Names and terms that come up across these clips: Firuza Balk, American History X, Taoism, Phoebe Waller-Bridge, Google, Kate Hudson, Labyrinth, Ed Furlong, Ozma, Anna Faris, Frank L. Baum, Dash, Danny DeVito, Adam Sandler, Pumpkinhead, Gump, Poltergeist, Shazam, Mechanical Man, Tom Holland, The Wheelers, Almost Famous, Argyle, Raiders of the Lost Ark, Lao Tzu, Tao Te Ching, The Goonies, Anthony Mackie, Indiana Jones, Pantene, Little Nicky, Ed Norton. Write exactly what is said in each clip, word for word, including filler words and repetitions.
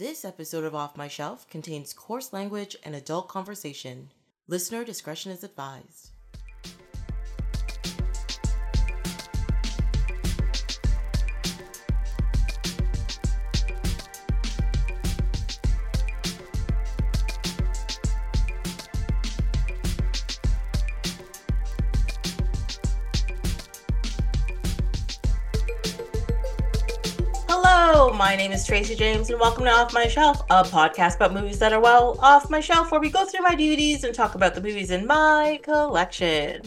This episode of Off My Shelf contains coarse language and adult conversation. Listener discretion is advised. My name is Tracy James and welcome to Off My Shelf, a podcast about movies that are well off my shelf where we go through my D V Ds and talk about the movies in my collection.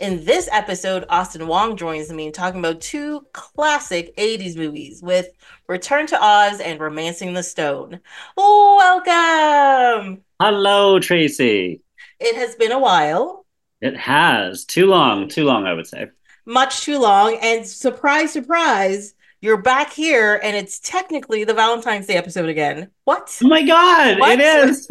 In this episode, Austin Wong joins me in talking about two classic eighties movies with Return to Oz and Romancing the Stone. Welcome! Hello, Tracy. It has been a while. It has. Too long. Too long, I would say. Much too long. And surprise, surprise, you're back here, and it's technically the Valentine's Day episode again. What? Oh my God, what? It is.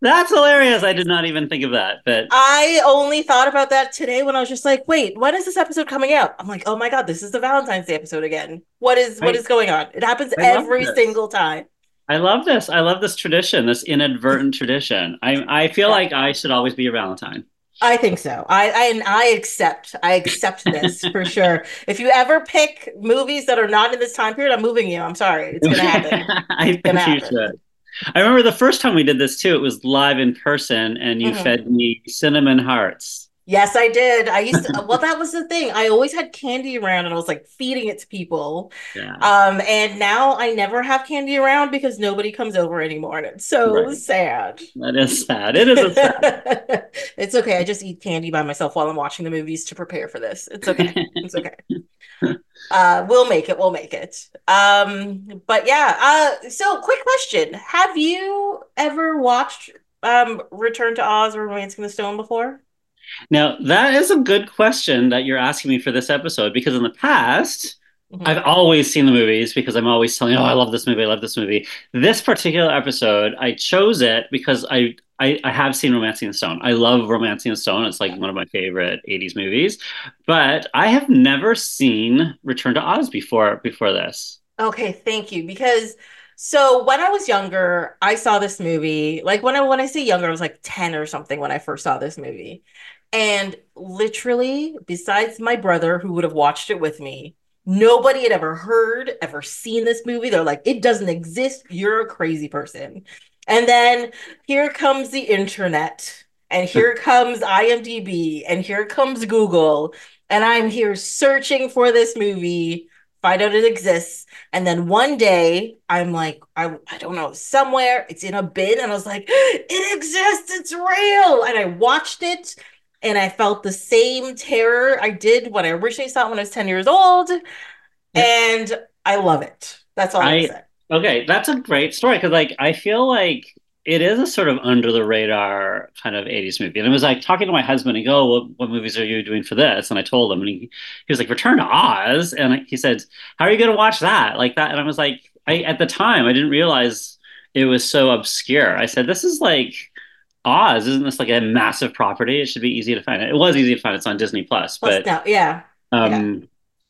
That's hilarious. I did not even think of that. But I only thought about that today when I was just like, wait, when is this episode coming out? I'm like, oh my God, this is the Valentine's Day episode again. What is what I, is going on? It happens I every single time. I love this. I love this tradition, this inadvertent tradition. I I feel yeah. like I should always be a Valentine. I think so. I, I and I accept. I accept this for sure. If you ever pick movies that are not in this time period, I'm moving you. I'm sorry. It's going to happen. I it's think happen. you should. I remember the first time we did this too. It was live in person and you mm-hmm. fed me cinnamon hearts. Yes, I did. I used to, well, that was the thing. I always had candy around and I was like feeding it to people. Yeah. Um, and now I never have candy around because nobody comes over anymore. And it's so right. sad. That is sad. It is a sad. It's okay. I just eat candy by myself while I'm watching the movies to prepare for this. It's okay. It's okay. Uh, we'll make it. We'll make it. Um, but yeah. Uh, so quick question. Have you ever watched um, Return to Oz or Romancing the Stone before? Now, that is a good question that you're asking me for this episode, because in the past, mm-hmm. I've always seen the movies because I'm always telling you, oh, I love this movie, I love this movie. This particular episode, I chose it because I, I, I have seen Romancing the Stone. I love Romancing the Stone. It's like one of my favorite eighties movies. But I have never seen Return to Oz before before this. Okay, thank you. Because... So when I was younger, I saw this movie. Like when I when I say younger, I was like ten or something when I first saw this movie. And literally, besides my brother who would have watched it with me, nobody had ever heard, ever seen this movie. They're like, it doesn't exist. You're a crazy person. And then here comes the internet. And here comes I M D B. And here comes Google. And I'm here searching for this movie. Find out it exists. And then one day I'm like, I, I don't know, somewhere it's in a bin. And I was like, it exists. It's real. And I watched it and I felt the same terror I did when I originally saw it when I was ten years old. And I love it. That's all I, I said. Okay. That's a great story. Cause like, I feel like it is a sort of under the radar kind of eighties movie. And it was like talking to my husband and go, what, what movies are you doing for this? And I told him and he, he was like, Return to Oz. And he said, how are you going to watch that? Like that. And I was like, I, at the time, I didn't realize it was so obscure. I said, this is like Oz. Isn't this like a massive property? It should be easy to find. It was easy to find. It's on Disney Plus, but no, yeah. Um, yeah.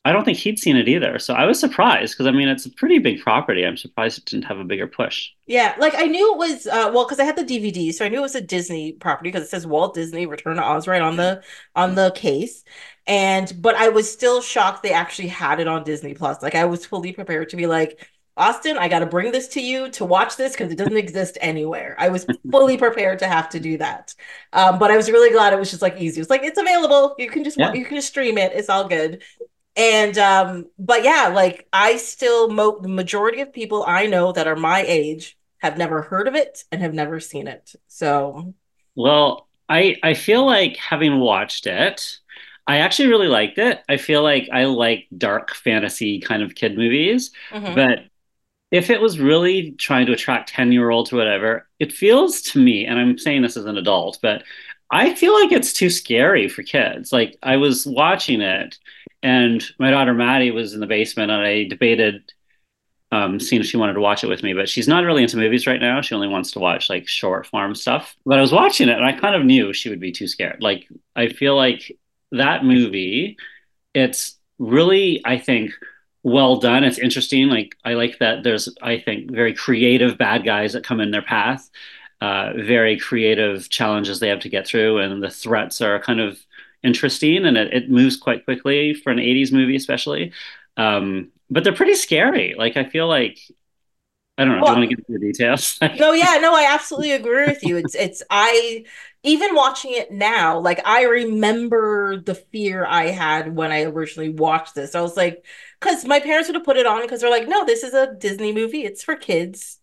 I don't think he'd seen it either. So I was surprised because, I mean, it's a pretty big property. I'm surprised it didn't have a bigger push. Yeah, like I knew it was, uh, well, because I had the D V D. So I knew it was a Disney property because it says Walt Disney, Return to Oz right on the on the case. And but I was still shocked they actually had it on Disney Plus. Like I was fully prepared to be like, Austin, I got to bring this to you to watch this because it doesn't exist anywhere. I was fully prepared to have to do that. Um, but I was really glad it was just like easy. It's like, it's available. You can just yeah. you can just stream it. It's all good. And, um, but yeah, like I still, mo- the majority of people I know that are my age have never heard of it and have never seen it. So, well, I, I feel like having watched it, I actually really liked it. I feel like I like dark fantasy kind of kid movies, mm-hmm. but if it was really trying to attract ten year olds or whatever, it feels to me, and I'm saying this as an adult, but I feel like it's too scary for kids. Like I was watching it and my daughter Maddie was in the basement and I debated um, seeing if she wanted to watch it with me, but she's not really into movies right now. She only wants to watch like short form stuff, but I was watching it and I kind of knew she would be too scared. Like, I feel like that movie, it's really, I think, well done. It's interesting. Like, I like that there's, I think, very creative bad guys that come in their path, uh, very creative challenges they have to get through, and the threats are kind of interesting, and it, it moves quite quickly for an eighties movie, especially. Um, but they're pretty scary. Like, I feel like, I don't know. Well, do you want to get into the details? No, yeah, no, I absolutely agree with you. It's, it's, I, even watching it now, like, I remember the fear I had when I originally watched this. I was like, because my parents would have put it on because they're like, no, this is a Disney movie. It's for kids.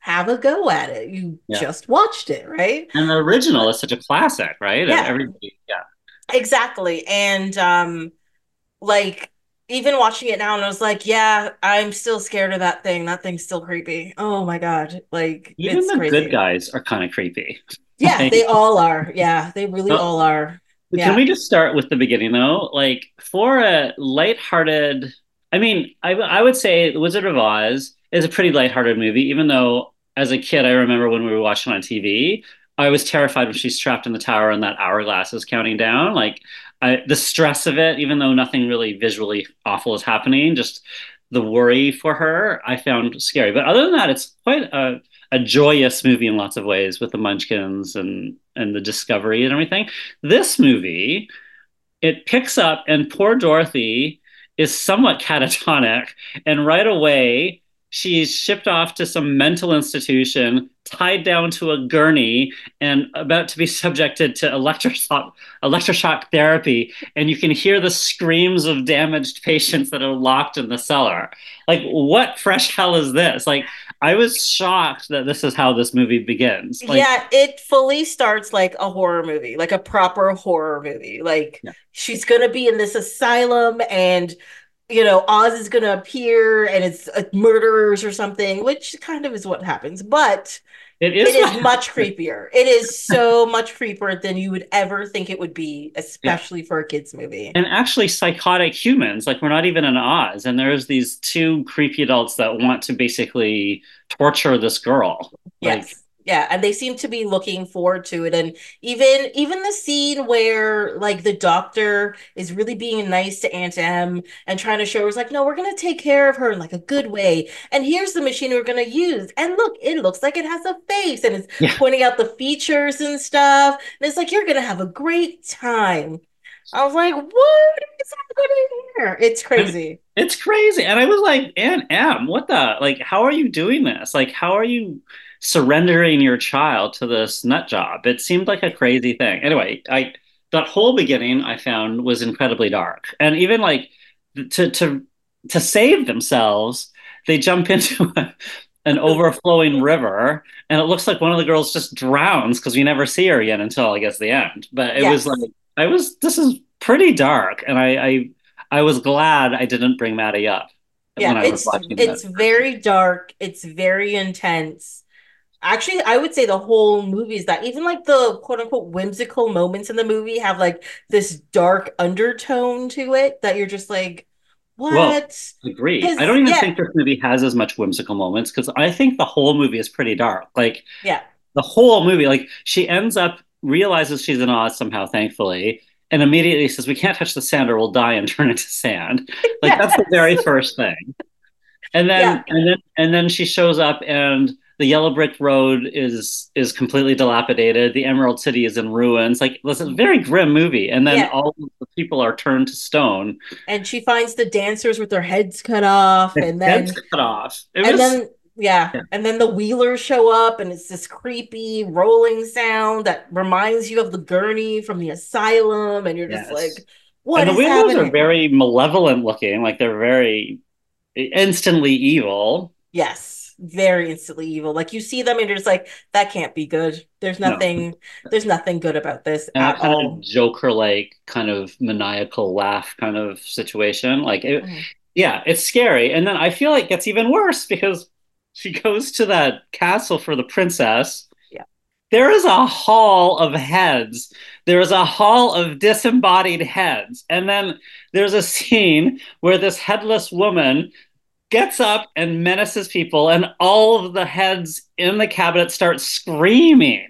Have a go at it. You yeah. just watched it, right? And the original but, is such a classic, right? Yeah. Everybody, yeah. Exactly. And, um, like, even watching it now, and I was like, yeah, I'm still scared of that thing. That thing's still creepy. Oh my God. Like, even it's the crazy. Good guys are kind of creepy. Yeah, they all are. Yeah, they really well, all are. Yeah. Can we just start with the beginning, though? Like, for a lighthearted, I mean, I, I would say The Wizard of Oz is a pretty lighthearted movie, even though as a kid, I remember when we were watching on T V, I was terrified when she's trapped in the tower and that hourglass is counting down. Like, I, the stress of it, even though nothing really visually awful is happening, just the worry for her, I found scary. But other than that, it's quite a, a joyous movie in lots of ways, with the munchkins and, and the discovery and everything. This movie, it picks up, and poor Dorothy is somewhat catatonic, and right away she's shipped off to some mental institution, tied down to a gurney, and about to be subjected to electroshock, electroshock therapy. And you can hear the screams of damaged patients that are locked in the cellar. Like, what fresh hell is this? Like, I was shocked that this is how this movie begins. Like, yeah, it fully starts like a horror movie, like a proper horror movie. Like, yeah. she's going to be in this asylum, and you know, Oz is going to appear, and it's uh, murderers or something, which kind of is what happens. But it is, it is much creepier. It is so much creepier than you would ever think it would be, especially yeah. for a kids' movie. And actually psychotic humans, like, we're not even in Oz. And there's these two creepy adults that want to basically torture this girl. Yes. Like, yeah, and they seem to be looking forward to it. And even even the scene where, like, the doctor is really being nice to Aunt Em and trying to show her, like, no, we're going to take care of her in, like, a good way. And here's the machine we're going to use. And look, it looks like it has a face. And it's yeah. pointing out the features and stuff. And it's like, you're going to have a great time. I was like, what is happening here? It's crazy. It's crazy. And I was like, Aunt Em, what the? Like, how are you doing this? Like, how are you surrendering your child to this nut job? It seemed like a crazy thing. Anyway, I that whole beginning I found was incredibly dark. And even like to to to save themselves, they jump into a, an overflowing river, and it looks like one of the girls just drowns because we never see her again until I guess the end. But it yes. was like I was this is pretty dark, and I I, I was glad I didn't bring Maddie up. Yeah, it's it's that. very dark. It's very intense. Actually, I would say the whole movie is that. Even like the quote unquote whimsical moments in the movie have like this dark undertone to it that you're just like, what? Well, agreed. I don't even yeah. think this movie has as much whimsical moments, because I think the whole movie is pretty dark. Like, yeah, the whole movie, like, she ends up, realizes she's in Oz somehow, thankfully, and immediately says, we can't touch the sand or we'll die and turn into sand. Like, yes. that's the very first thing. And then, yeah. and then, and then she shows up, and the yellow brick road is is completely dilapidated. The Emerald City is in ruins. Like, it's a very grim movie. And then yeah. all of the people are turned to stone. And she finds the dancers with their heads cut off. Their and then heads cut off. It and was, then yeah. yeah. And then the Wheelers show up, and it's this creepy rolling sound that reminds you of the gurney from the asylum. And you're just yes. like, what and is happening? The Wheelers happening? Are very malevolent looking. Like, they're very instantly evil. Yes. Very instantly evil. Like, you see them and you're just like, that can't be good. There's nothing no. there's nothing good about this and at all. Joker like kind of maniacal laugh kind of situation. Like it, mm. yeah, it's scary. And then I feel like it gets even worse because she goes to that castle for the princess. Yeah. There is a hall of heads. There is a hall of disembodied heads. And then there's a scene where this headless woman gets up and menaces people, and all of the heads in the cabinet start screaming.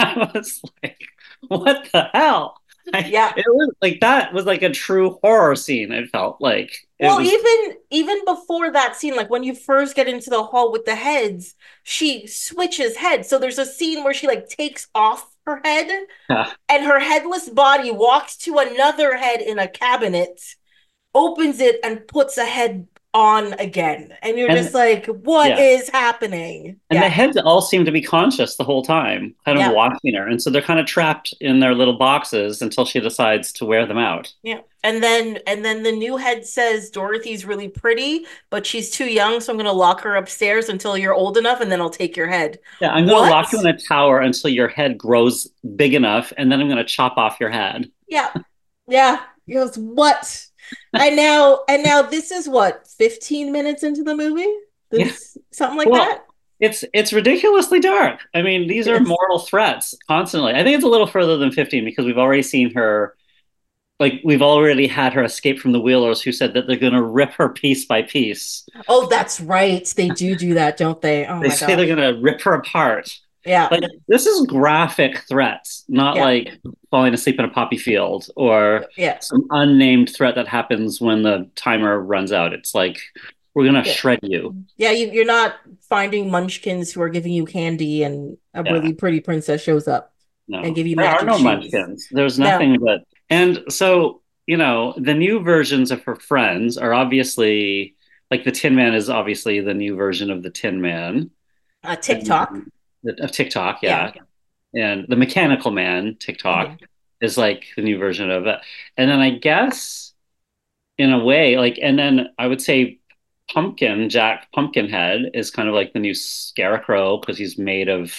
I was like, what the hell? Yeah, it was like that was like a true horror scene. It felt like. It well, was... even even before that scene, like when you first get into the hall with the heads, she switches heads. So there's a scene where she like takes off her head, yeah. and her headless body walks to another head in a cabinet, opens it, and puts a head on again. And you're and, just like, what yeah. is happening? And yeah. the heads all seem to be conscious the whole time, kind of yeah. watching her. And so they're kind of trapped in their little boxes until she decides to wear them out. Yeah. And then and then the new head says, Dorothy's really pretty, but she's too young, so I'm going to lock her upstairs until you're old enough, and then I'll take your head. Yeah, I'm going to lock you in a tower until your head grows big enough, and then I'm going to chop off your head. Yeah. Yeah. He goes, what? and now and now this is what, fifteen minutes into the movie? This, yeah. Something like well, that? It's it's ridiculously dark. I mean, these are moral threats constantly. I think it's a little further than fifteen because we've already seen her, like we've already had her escape from the Wheelers, who said that they're going to rip her piece by piece. Oh, that's right. They do do that, don't they? Oh, they my say God. They're going to rip her apart. Yeah. Like, this is graphic threats, not yeah. like falling asleep in a poppy field or yeah. some unnamed threat that happens when the timer runs out. It's like, we're going to yeah. shred you. Yeah, you, you're not finding munchkins who are giving you candy and a yeah. really pretty princess shows up no. and give you magic. There are no cheese. Munchkins. There's nothing no. but... And so, you know, the new versions of her friends are obviously... Like, the Tin Man is obviously the new version of the Tin Man. Uh, TikTok. And, Of TikTok, yeah. yeah, and the Mechanical Man TikTok yeah. is like the new version of it. And then I guess, in a way, like, and then I would say, Pumpkin Jack Pumpkinhead is kind of like the new Scarecrow because he's made of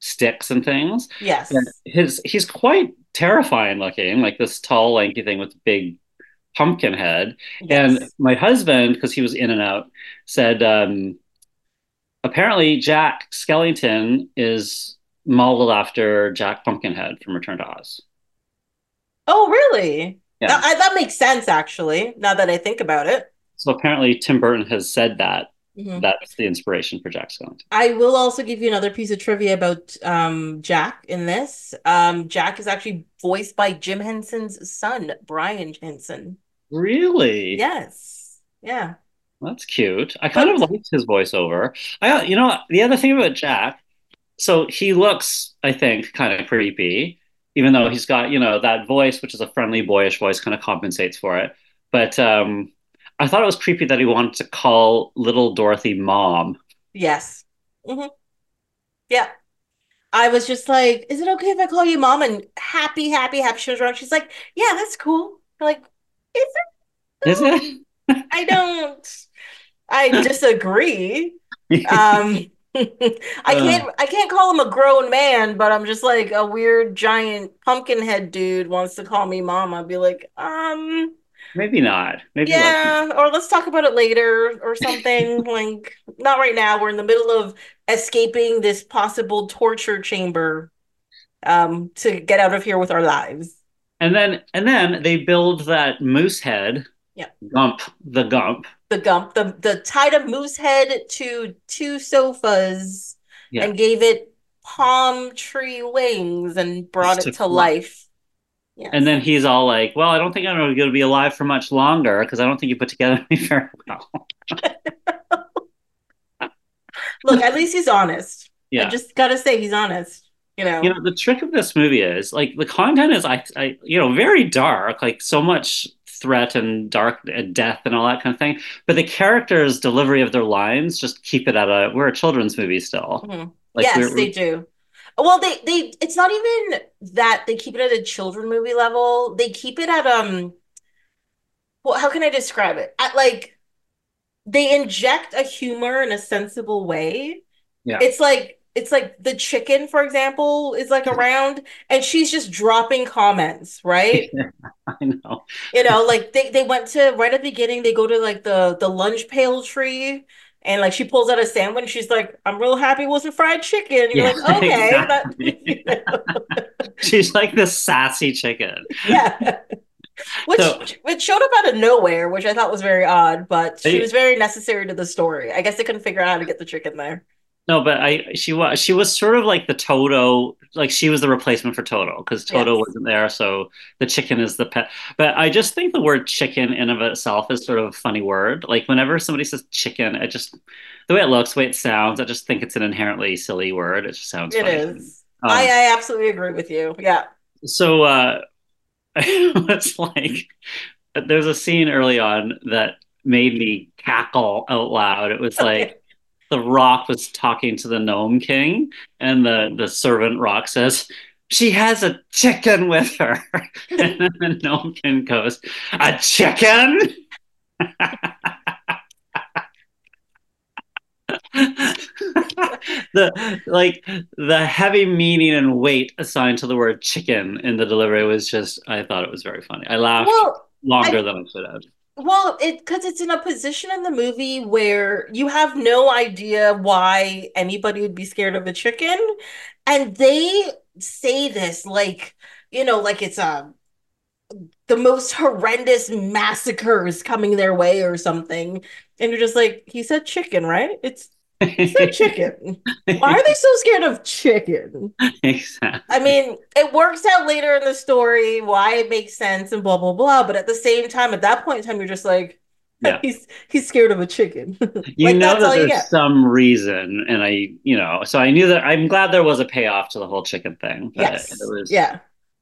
sticks and things. Yes, and his he's quite terrifying looking, like this tall, lanky thing with big pumpkin head. Yes. And my husband, because he was in and out, said. um Apparently, Jack Skellington is modeled after Jack Pumpkinhead from Return to Oz. Oh, really? Yeah. That, I, that makes sense, actually, now that I think about it. So apparently, Tim Burton has said that. Mm-hmm. That's the inspiration for Jack Skellington. I will also give you another piece of trivia about um, Jack in this. Um, Jack is actually voiced by Jim Henson's son, Brian Henson. Really? Yes. Yeah. That's cute. I kind of liked his voiceover. I, you know, the other thing about Jack, so he looks, I think, kind of creepy, even though he's got, you know, that voice, which is a friendly, boyish voice, kind of compensates for it. But um, I thought it was creepy that he wanted to call little Dorothy mom. Yes. Mm-hmm. Yeah. I was just like, is it okay if I call you mom? And happy, happy, happy. She was wrong. She's like, yeah, that's cool. I'm like, is it? Is it? I don't. I disagree. Um, I can't. I can't call him a grown man, but I'm just like a weird giant pumpkin head dude wants to call me mom. I'd be like, um, maybe not. Maybe yeah, like or let's talk about it later or something. Like, not right now. We're in the middle of escaping this possible torture chamber um, to get out of here with our lives. And then, and then they build that moose head. Yeah, Gump, the Gump. The Gump, the, the tied a moose head to two sofas yeah. and gave it palm tree wings and brought it's it to life. Yes. And then he's all like, well, I don't think I'm going to be alive for much longer because I don't think you put together me very well. Look, at least he's honest. Yeah. I just got to say he's honest. You know. you know, the trick of this movie is like the content is, I, I, you know, very dark, like so much threat and dark and death and all that kind of thing, but the characters' delivery of their lines just keep it at a we're a children's movie still. Mm-hmm. Like, yes, we're, they we're... do. Well, they they it's not even that they keep it at a children movie level. They keep it at um. Well, how can I describe it? At like, they inject a humor in a sensible way. Yeah, it's like it's like the chicken, for example, is like around, and she's just dropping comments, right? Yeah. I know. You know, like they, they went to right at the beginning, they go to like the, the lunch pail tree and like she pulls out a sandwich and she's like, I'm real happy it wasn't fried chicken. And you're yeah, like, okay. Exactly. That, you know. She's like the sassy chicken. Yeah. Which so, which showed up out of nowhere, which I thought was very odd, but she they, was very necessary to the story. I guess they couldn't figure out how to get the chicken there. No, but I she was she was sort of like the Toto, like she was the replacement for Toto because Toto yes. wasn't there, so the chicken is the pet. But I just think the word chicken in of itself is sort of a funny word. Like whenever somebody says chicken, I just the way it looks, the way it sounds, I just think it's an inherently silly word. It just sounds it funny. is. Um, I, I absolutely agree with you. Yeah. So uh, it's like there's a scene early on that made me cackle out loud. It was like. The Rock was talking to the Gnome King, and the, the servant Rock says, "She has a chicken with her." And then the Gnome King goes, "A chicken?" the like the heavy meaning and weight assigned to the word chicken in the delivery was just, I thought it was very funny. I laughed well, longer I than I should have. Well, it because it's in a position in the movie where you have no idea why anybody would be scared of a chicken. And they say this like, you know, like it's a, the most horrendous massacre is coming their way or something. And you're just like, he said chicken, right? It's, he said chicken. Why are they so scared of chicken? Exactly. I mean, it works out later in the story why it makes sense and blah blah blah. But at the same time, at that point in time, you're just like, yeah. he's he's scared of a chicken. You like, know that there's some reason, and I, you know, so I knew that. I'm glad there was a payoff to the whole chicken thing. But yes. It, it was, yeah.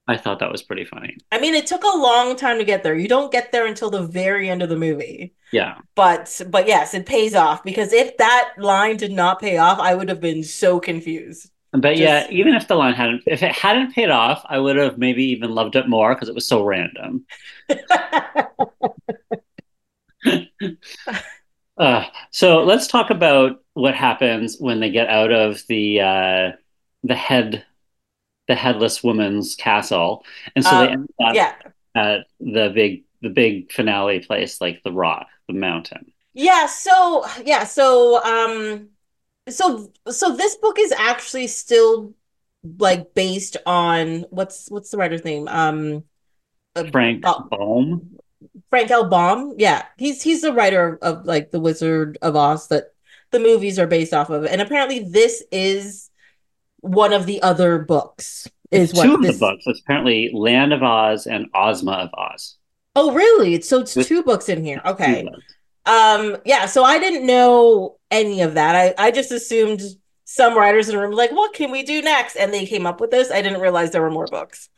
I thought that was pretty funny. I mean, it took a long time to get there. You don't get there until the very end of the movie. Yeah. But but yes, it pays off, because if that line did not pay off, I would have been so confused. But Just... yeah, even if the line hadn't, if it hadn't paid off, I would have maybe even loved it more because it was so random. uh, so let's talk about what happens when they get out of the uh, the head. The headless woman's castle, and so um, they end up yeah. at the big, the big finale place, like the rock, the mountain. Yeah. So yeah. So um, so so this book is actually still like based on what's what's the writer's name? Um, Frank uh, Baum. Frank L. Baum. Yeah, he's he's the writer of, of like The Wizard of Oz that the movies are based off of, and apparently this is. One of the other books is it's what two of this... the books. It's apparently Land of Oz and Ozma of Oz. Oh, really? So it's With... two books in here. Okay. Um. Yeah. So I didn't know any of that. I I just assumed some writers in the room were like, what can we do next? And they came up with this. I didn't realize there were more books.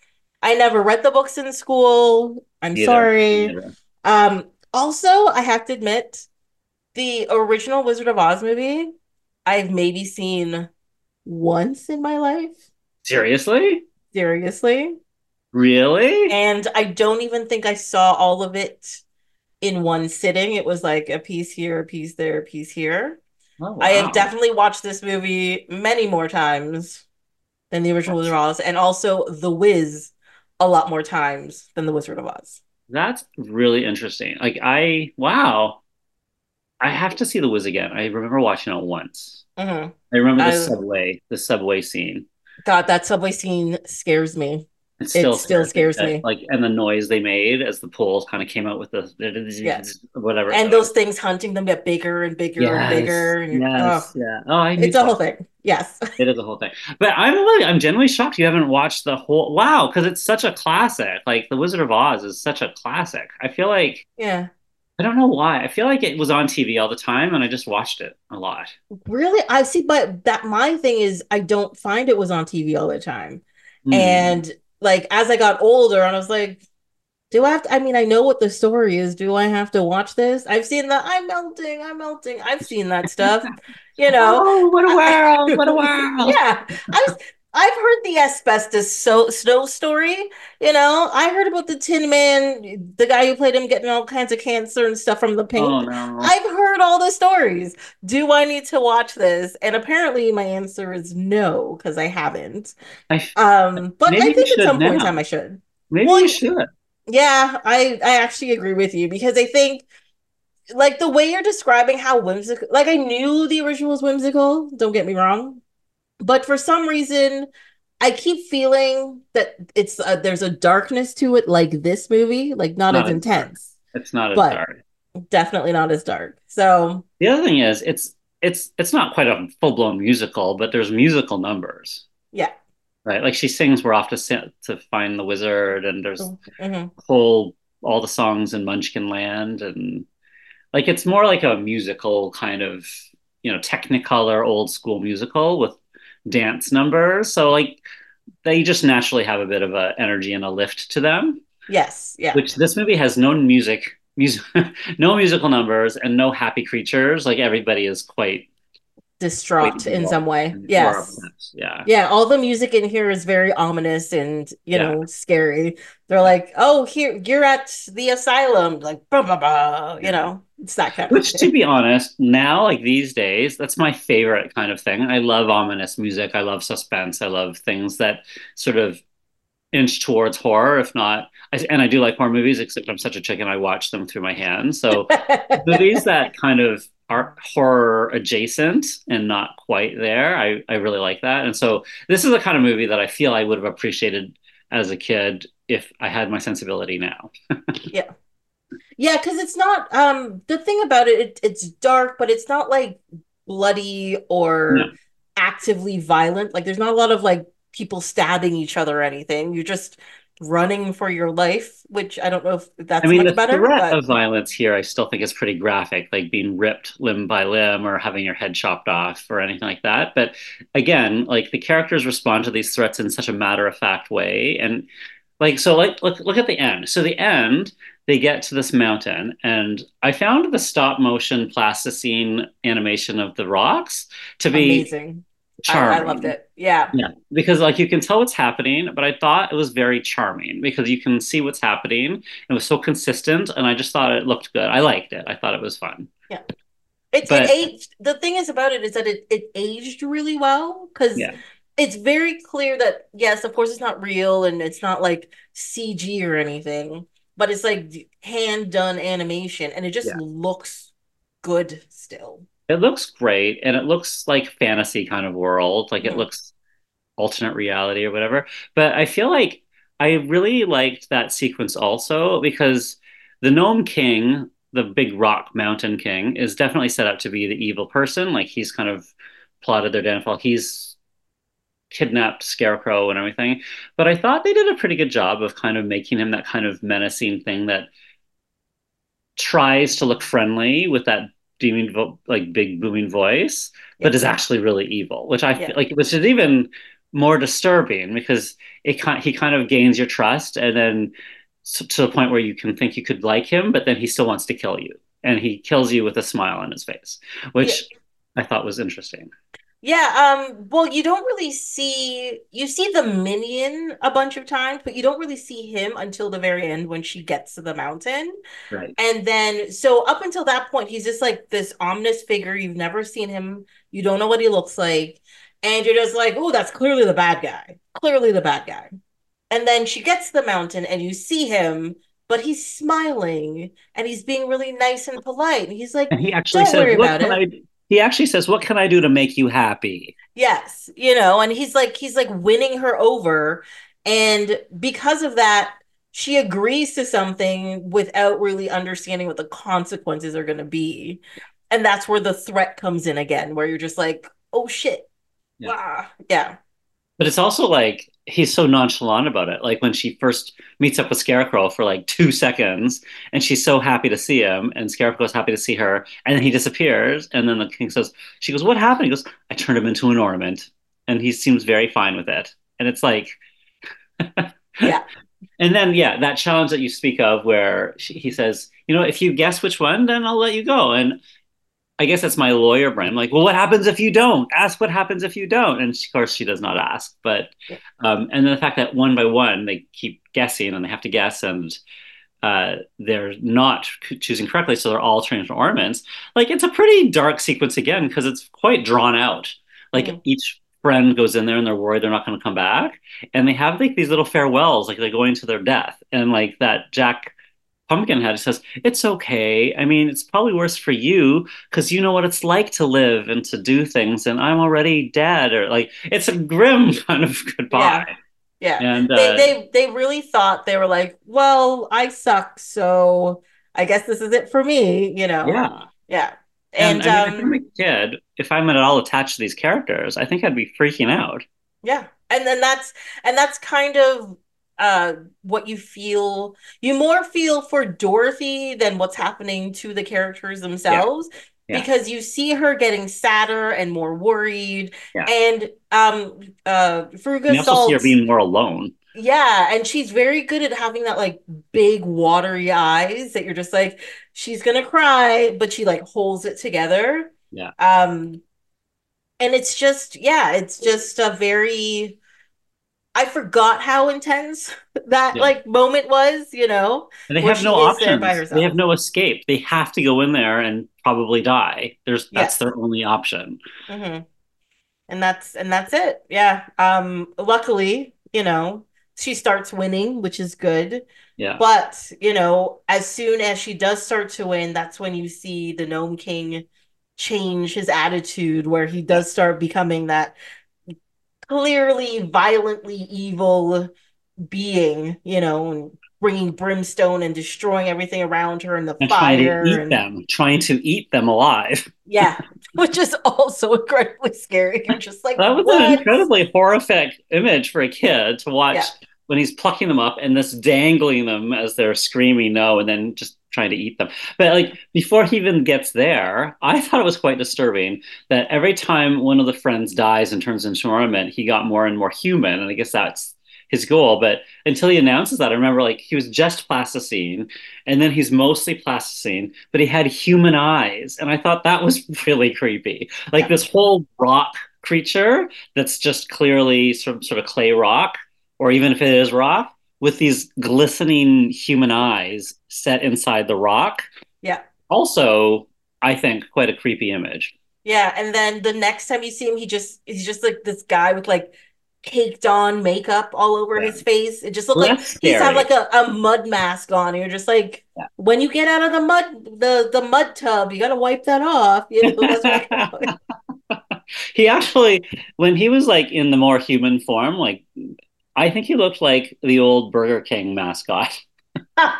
I never read the books in school. I'm Neither. sorry. Neither. Um. Also, I have to admit, the original Wizard of Oz movie, I've maybe seen. Once in my life. Seriously? Seriously. Really? And I don't even think I saw all of it in one sitting. It was like a piece here, a piece there, a piece here. Oh, wow. I have definitely watched this movie many more times than the original Wizard of Oz, and also The Wiz a lot more times than The Wizard of Oz. That's really interesting. Like I, wow. I have to see The Wiz again. I remember watching it once. Mm-hmm. I remember the I, subway, the subway scene. God, that subway scene scares me. It still, it still scares, scares me. me. Like, and the noise they made as the poles kind of came out with the yes. whatever. And those things hunting them get bigger and bigger yes. and bigger. And yes. oh. Yeah. Oh, I it's that. a whole thing. Yes, it is a whole thing. But I'm really, I'm genuinely shocked you haven't watched the whole. Wow, because it's such a classic. Like The Wizard of Oz is such a classic. I feel like yeah. I don't know why. I feel like it was on T V all the time and I just watched it a lot. Really? I see, but that my thing is I don't find it was on T V all the time. Mm. And like as I got older and I was like, do I have to, I mean, I know what the story is. Do I have to watch this? I've seen the I'm melting, I'm melting. I've seen that stuff. You know. Oh, what a world, what a world. Yeah. I was I've heard the asbestos so, snow story, you know. I heard about the Tin Man, the guy who played him getting all kinds of cancer and stuff from the paint. Oh, no. I've heard all the stories. Do I need to watch this? And apparently my answer is no, because I haven't. I um, but I think at some now. point in time I should. Maybe well, you should. Yeah, I, I actually agree with you, because I think like the way you're describing how whimsical, like I knew the original was whimsical, don't get me wrong. But for some reason, I keep feeling that it's uh, there's a darkness to it, like this movie, like not, not as intense. Dark. It's not as dark. Definitely not as dark. So the other thing is, it's it's it's not quite a full-blown musical, but there's musical numbers. Yeah. Right. Like she sings, we're off to to find the wizard, and there's mm-hmm. whole all the songs in Munchkin Land, and like it's more like a musical kind of, you know, Technicolor old school musical with dance numbers. So like they just naturally have a bit of a energy and a lift to them. Yes. Yeah. Which this movie has no music, music no musical numbers and no happy creatures. Like everybody is quite distraught in some way. Yes. Yeah. Yeah. All the music in here is very ominous and, you yeah. know, scary. They're like, oh, here, you're at the asylum. Like, bah, bah, bah. You know, it's that kind Which, of thing. Which, to be honest, now, like these days, that's my favorite kind of thing. I love ominous music. I love suspense. I love things that sort of inch towards horror, if not. I, and I do like horror movies, except I'm such a chicken. I watch them through my hands. So movies that kind of are horror adjacent and not quite there. I, I really like that. And so this is the kind of movie that I feel I would have appreciated as a kid if I had my sensibility now. Yeah. Yeah, because it's not, um, the thing about it, it, it's dark, but it's not like bloody or no. actively violent. Like there's not a lot of like people stabbing each other or anything. You're just running for your life, which I don't know if that's I mean, much better. I mean, the threat but... of violence here I still think is pretty graphic, like being ripped limb by limb or having your head chopped off or anything like that. But again, like the characters respond to these threats in such a matter-of-fact way. And like, so like, look, look at the end. So the end, they get to this mountain, and I found the stop-motion plasticine animation of the rocks to be... amazing. Charming. I, I loved it. Yeah. Yeah. Because like you can tell what's happening, but I thought it was very charming because you can see what's happening. It was so consistent, and I just thought it looked good. I liked it. I thought it was fun. Yeah. It's but, it aged. The thing is about it is that it, it aged really well because yeah. it's very clear that yes, of course it's not real and it's not like C G or anything, but it's like hand done animation and it just yeah. looks good still. It looks great, and it looks like fantasy kind of world, like mm-hmm. it looks alternate reality or whatever. But I feel like I really liked that sequence also because the Gnome King, the big rock mountain king, is definitely set up to be the evil person. Like he's kind of plotted their downfall. He's kidnapped Scarecrow and everything. But I thought they did a pretty good job of kind of making him that kind of menacing thing that tries to look friendly with that Vo- like big booming voice, yeah. but is actually really evil, which I yeah. feel like, which is even more disturbing because it kind he kind of gains your trust, and then so, to the point where you can think you could like him, but then he still wants to kill you, and he kills you with a smile on his face, which yeah. I thought was interesting. Yeah, um, well, you don't really see you see the minion a bunch of times, but you don't really see him until the very end when she gets to the mountain. Right. And then so up until that point, he's just like this ominous figure. You've never seen him. You don't know what he looks like. And you're just like, oh, that's clearly the bad guy. Clearly the bad guy. And then she gets to the mountain and you see him, but he's smiling and he's being really nice and polite. And he's like, and he actually don't said, worry about it. I- He actually says, what can I do to make you happy? Yes. You know, and he's like, he's like winning her over. And because of that, she agrees to something without really understanding what the consequences are going to be. And that's where the threat comes in again, where you're just like, oh, shit. Yeah. Wow. Yeah. But it's also like, he's so nonchalant about it. Like when she first meets up with Scarecrow for like two seconds and she's so happy to see him and Scarecrow's happy to see her and then he disappears. And then the king says, she goes, what happened? He goes, I turned him into an ornament, and he seems very fine with it. And it's like, yeah. And then, yeah, that challenge that you speak of where she, he says, you know, if you guess which one, then I'll let you go. And I guess that's my lawyer brain. I'm like, well, what happens if you don't? Ask what happens if you don't. And of course, she does not ask. But yeah. um, and then the fact that one by one they keep guessing and they have to guess, and uh, they're not choosing correctly, so they're all turning into ornaments. Like it's a pretty dark sequence again because it's quite drawn out. Like mm-hmm. each friend goes in there and they're worried they're not going to come back, and they have like these little farewells, like they're going to their death, and like that Jack Pumpkinhead says, it's okay. I mean, it's probably worse for you because you know what it's like to live and to do things, and I'm already dead. Or like, it's a grim kind of goodbye. Yeah, yeah. And, they, uh, they they really thought they were like, well, I suck, so I guess this is it for me. You know? Yeah, yeah. And, and I mean, um, if I'm a kid, if I'm at all attached to these characters, I think I'd be freaking out. Yeah. And then that's, and that's kind of uh, what you feel. You more feel for Dorothy than what's happening to the characters themselves. Yeah. Yeah. Because you see her getting sadder and more worried. Yeah. And um, uh, Fruga you Salt. You also see her being more alone. Yeah, and she's very good at having that, like, big watery eyes that you're just like, she's gonna cry, but she, like, holds it together. Yeah. Um, and it's just, yeah, it's just a very, I forgot how intense that, yeah. like, moment was, you know? And they have no options. They have no escape. They have to go in there and probably die. There's that's yes. their only option. Mm-hmm. And that's, and that's it, yeah. Um, luckily, you know, she starts winning, which is good. Yeah. But, you know, as soon as she does start to win, that's when you see the Gnome King change his attitude, where he does start becoming that clearly violently evil being, you know, and bringing brimstone and destroying everything around her, and the and fire. Trying to eat and... them, trying to eat them alive. Yeah, which is also incredibly scary. You're just like, that was what? An incredibly horrific image for a kid to watch yeah. when he's plucking them up and this dangling them as they're screaming no, and then just trying to eat them. But like before he even gets there, I thought it was quite disturbing that every time one of the friends dies and turns into an ornament, he got more and more human. And I guess that's his goal. But until he announces that, I remember like he was just plasticine, and then he's mostly plasticine, but he had human eyes. And I thought that was really creepy. Like yeah. this whole rock creature that's just clearly some sort of clay rock, or even if it is rock, with these glistening human eyes set inside the rock. Yeah. Also, I think quite a creepy image. Yeah. And then the next time you see him, he just, he's just like this guy with like caked on makeup all over yeah. his face. It just looked well, like he's had like a, a mud mask on. And you're just like, yeah. when you get out of the mud, the, the mud tub, you got to wipe that off. You know, that's what he actually, when he was like in the more human form, like, I think he looked like the old Burger King mascot. All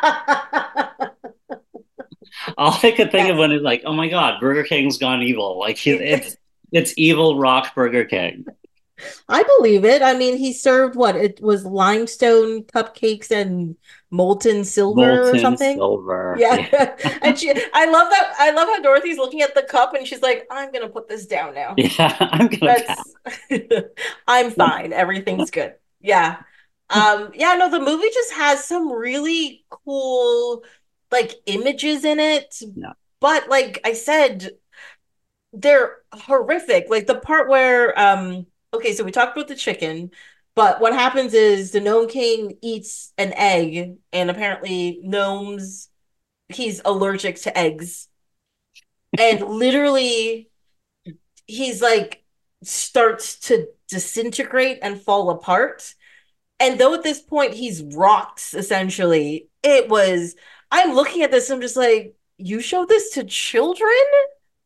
I could think yeah. of when is like, oh my God, Burger King's gone evil. Like he, it's it's evil rock Burger King. I believe it. I mean, he served what? It was limestone cupcakes and molten silver molten or something. Silver. Yeah. yeah. And she, I love that. I love how Dorothy's looking at the cup and she's like, I'm going to put this down now. Yeah, I'm going to. I'm fine. Everything's good. Yeah. Um, yeah, no, the movie just has some really cool, like, images in it. Yeah. But, like I said, they're horrific. Like, the part where, um, okay, so we talked about the chicken, but what happens is the Gnome King eats an egg, and apparently gnomes, he's allergic to eggs. And literally, he's, like, starts to disintegrate and fall apart. And though at this point he's rocks, essentially, it was, I'm looking at this, I'm just like, you show this to children?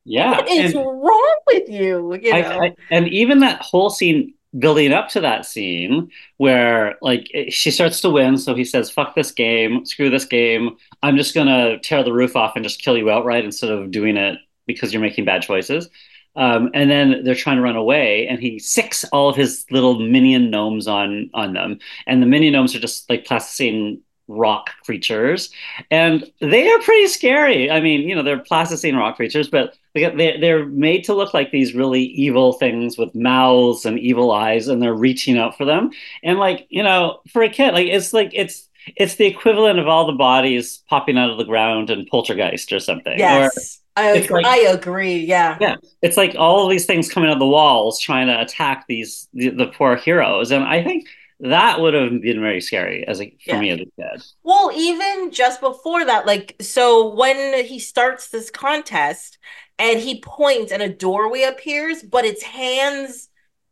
Yeah. What is and wrong with you? You know? I, I, and even that whole scene building up to that scene where like she starts to win, so he says, fuck this game, screw this game, I'm just gonna tear the roof off and just kill you outright instead of doing it because you're making bad choices. Um, and then they're trying to run away, and he sicks all of his little minion gnomes on on them. And the minion gnomes are just like plasticine rock creatures, and they are pretty scary. I mean, you know, they're plasticine rock creatures, but they they're made to look like these really evil things with mouths and evil eyes, and they're reaching out for them. And like, you know, for a kid, like it's like it's it's the equivalent of all the bodies popping out of the ground in Poltergeist or something. Yes. Or, I agree. Like, I agree. Yeah. Yeah. It's like all of these things coming out of the walls trying to attack these the, the poor heroes. And I think that would have been very scary as a, for yeah. me as a kid. Well, even just before that, like, so when he starts this contest and he points and a doorway appears, but it's hands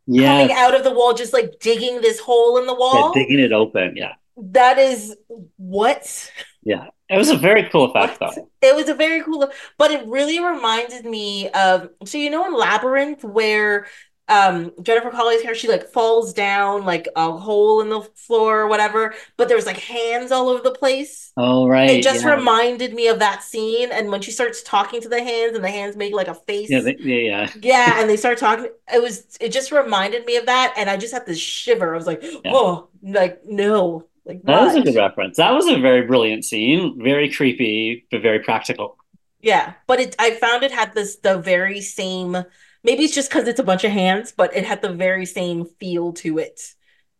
yes. coming out of the wall, just like digging this hole in the wall. Yeah, digging it open. Yeah. That is what? Yeah. It was a very cool effect, though. It was a very cool, but it really reminded me of, so you know in Labyrinth where um Jennifer Connelly's hair, she like falls down like a hole in the floor or whatever, but there's like hands all over the place. Oh right, it just yeah. reminded me of that scene. And when she starts talking to the hands and the hands make like a face, yeah they, yeah yeah. yeah and they start talking, it was it just reminded me of that, and I just had this shiver. I was like yeah. oh, like no, like that what? was a good reference. That was a very brilliant scene, very creepy but very practical. Yeah, but it I found it had this the very same. Maybe it's just because it's a bunch of hands, but it had the very same feel to it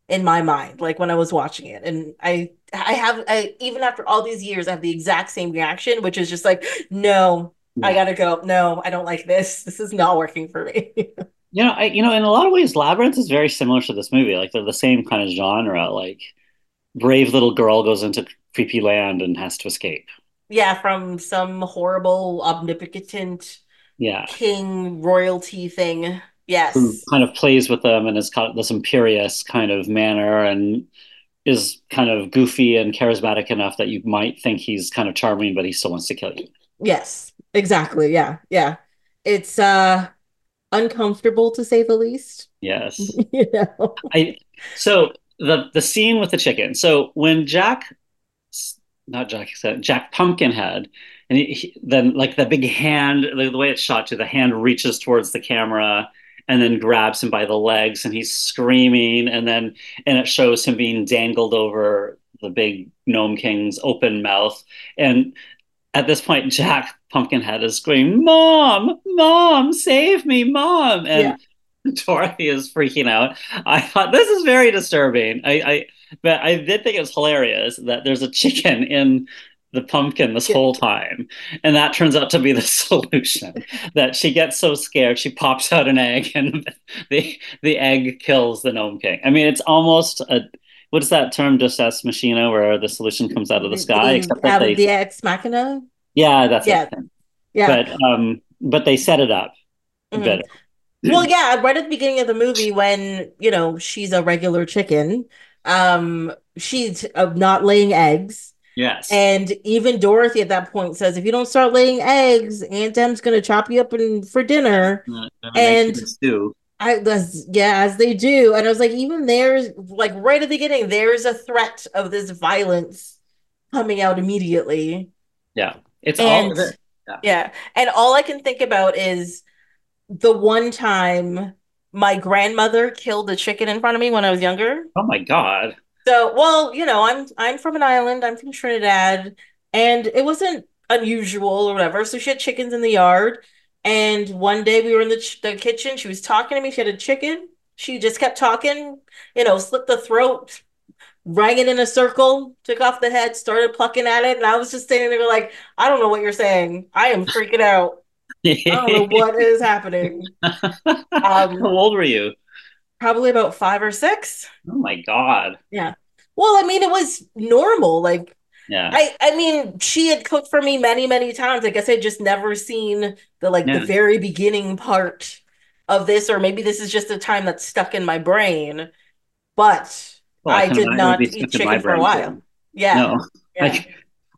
in my mind, like when I was watching it. And I I have, I, even after all these years, I have the exact same reaction, which is just like, no, yeah. I gotta go. No, I don't like this. This is not working for me. you know, I, you know, in a lot of ways, Labyrinth is very similar to this movie. Like they're the same kind of genre, like brave little girl goes into creepy land and has to escape. Yeah, from some horrible, omnipotent... yeah, king royalty thing. Yes, who kind of plays with them and is kind of this imperious kind of manner and is kind of goofy and charismatic enough that you might think he's kind of charming, but he still wants to kill you. Yes, exactly. Yeah, yeah. It's uh, uncomfortable to say the least. Yes. you know? I so the the scene with the chicken. So when Jack, not Jack, Jack Pumpkinhead. And he, he, then, like, the big hand, the, the way it's shot, too, the hand reaches towards the camera and then grabs him by the legs, and he's screaming, and then and it shows him being dangled over the big Gnome King's open mouth. And at this point, Jack Pumpkinhead is screaming, "Mom! Mom! Save me! Mom!" And yeah. Dorothy is freaking out. I thought, this is very disturbing. I, I But I did think it was hilarious that there's a chicken in... the pumpkin this whole time, and that turns out to be the solution. That she gets so scared she pops out an egg, and the the egg kills the Gnome King. I mean, it's almost a what is that term, Deus Ex Machina, where the solution comes out of the sky, the, except that they, the Ex Machina. Yeah, that's yeah, that yeah. But um, but they set it up mm-hmm. better. Well, yeah, right at the beginning of the movie, when you know she's a regular chicken, um, she's uh, not laying eggs. Yes. And even Dorothy at that point says, if you don't start laying eggs, Aunt Em's going to chop you up in, for dinner. Uh, and I, yeah, as they do. And I was like, even there's like right at the beginning, there's a threat of this violence coming out immediately. Yeah. It's and, all of it. Yeah. yeah. And all I can think about is the one time my grandmother killed a chicken in front of me when I was younger. Oh, my God. So, well, you know, I'm I'm from an island. I'm from Trinidad, and it wasn't unusual or whatever. So she had chickens in the yard, and one day we were in the ch- the kitchen. She was talking to me. She had a chicken. She just kept talking. You know, slit the throat, rang it in a circle, took off the head, started plucking at it, and I was just standing there like, I don't know what you're saying. I am freaking out. I don't know what is happening. Um, How old were you? Probably about five or six. Oh my God. Yeah. Well, I mean, it was normal. Like, yeah. I, I mean, she had cooked for me many, many times. I guess I'd just never seen the, like, yeah. the very beginning part of this, or maybe this is just a time that's stuck in my brain, but well, I, I did not eat chicken for a while. Too. Yeah. No. yeah. Like,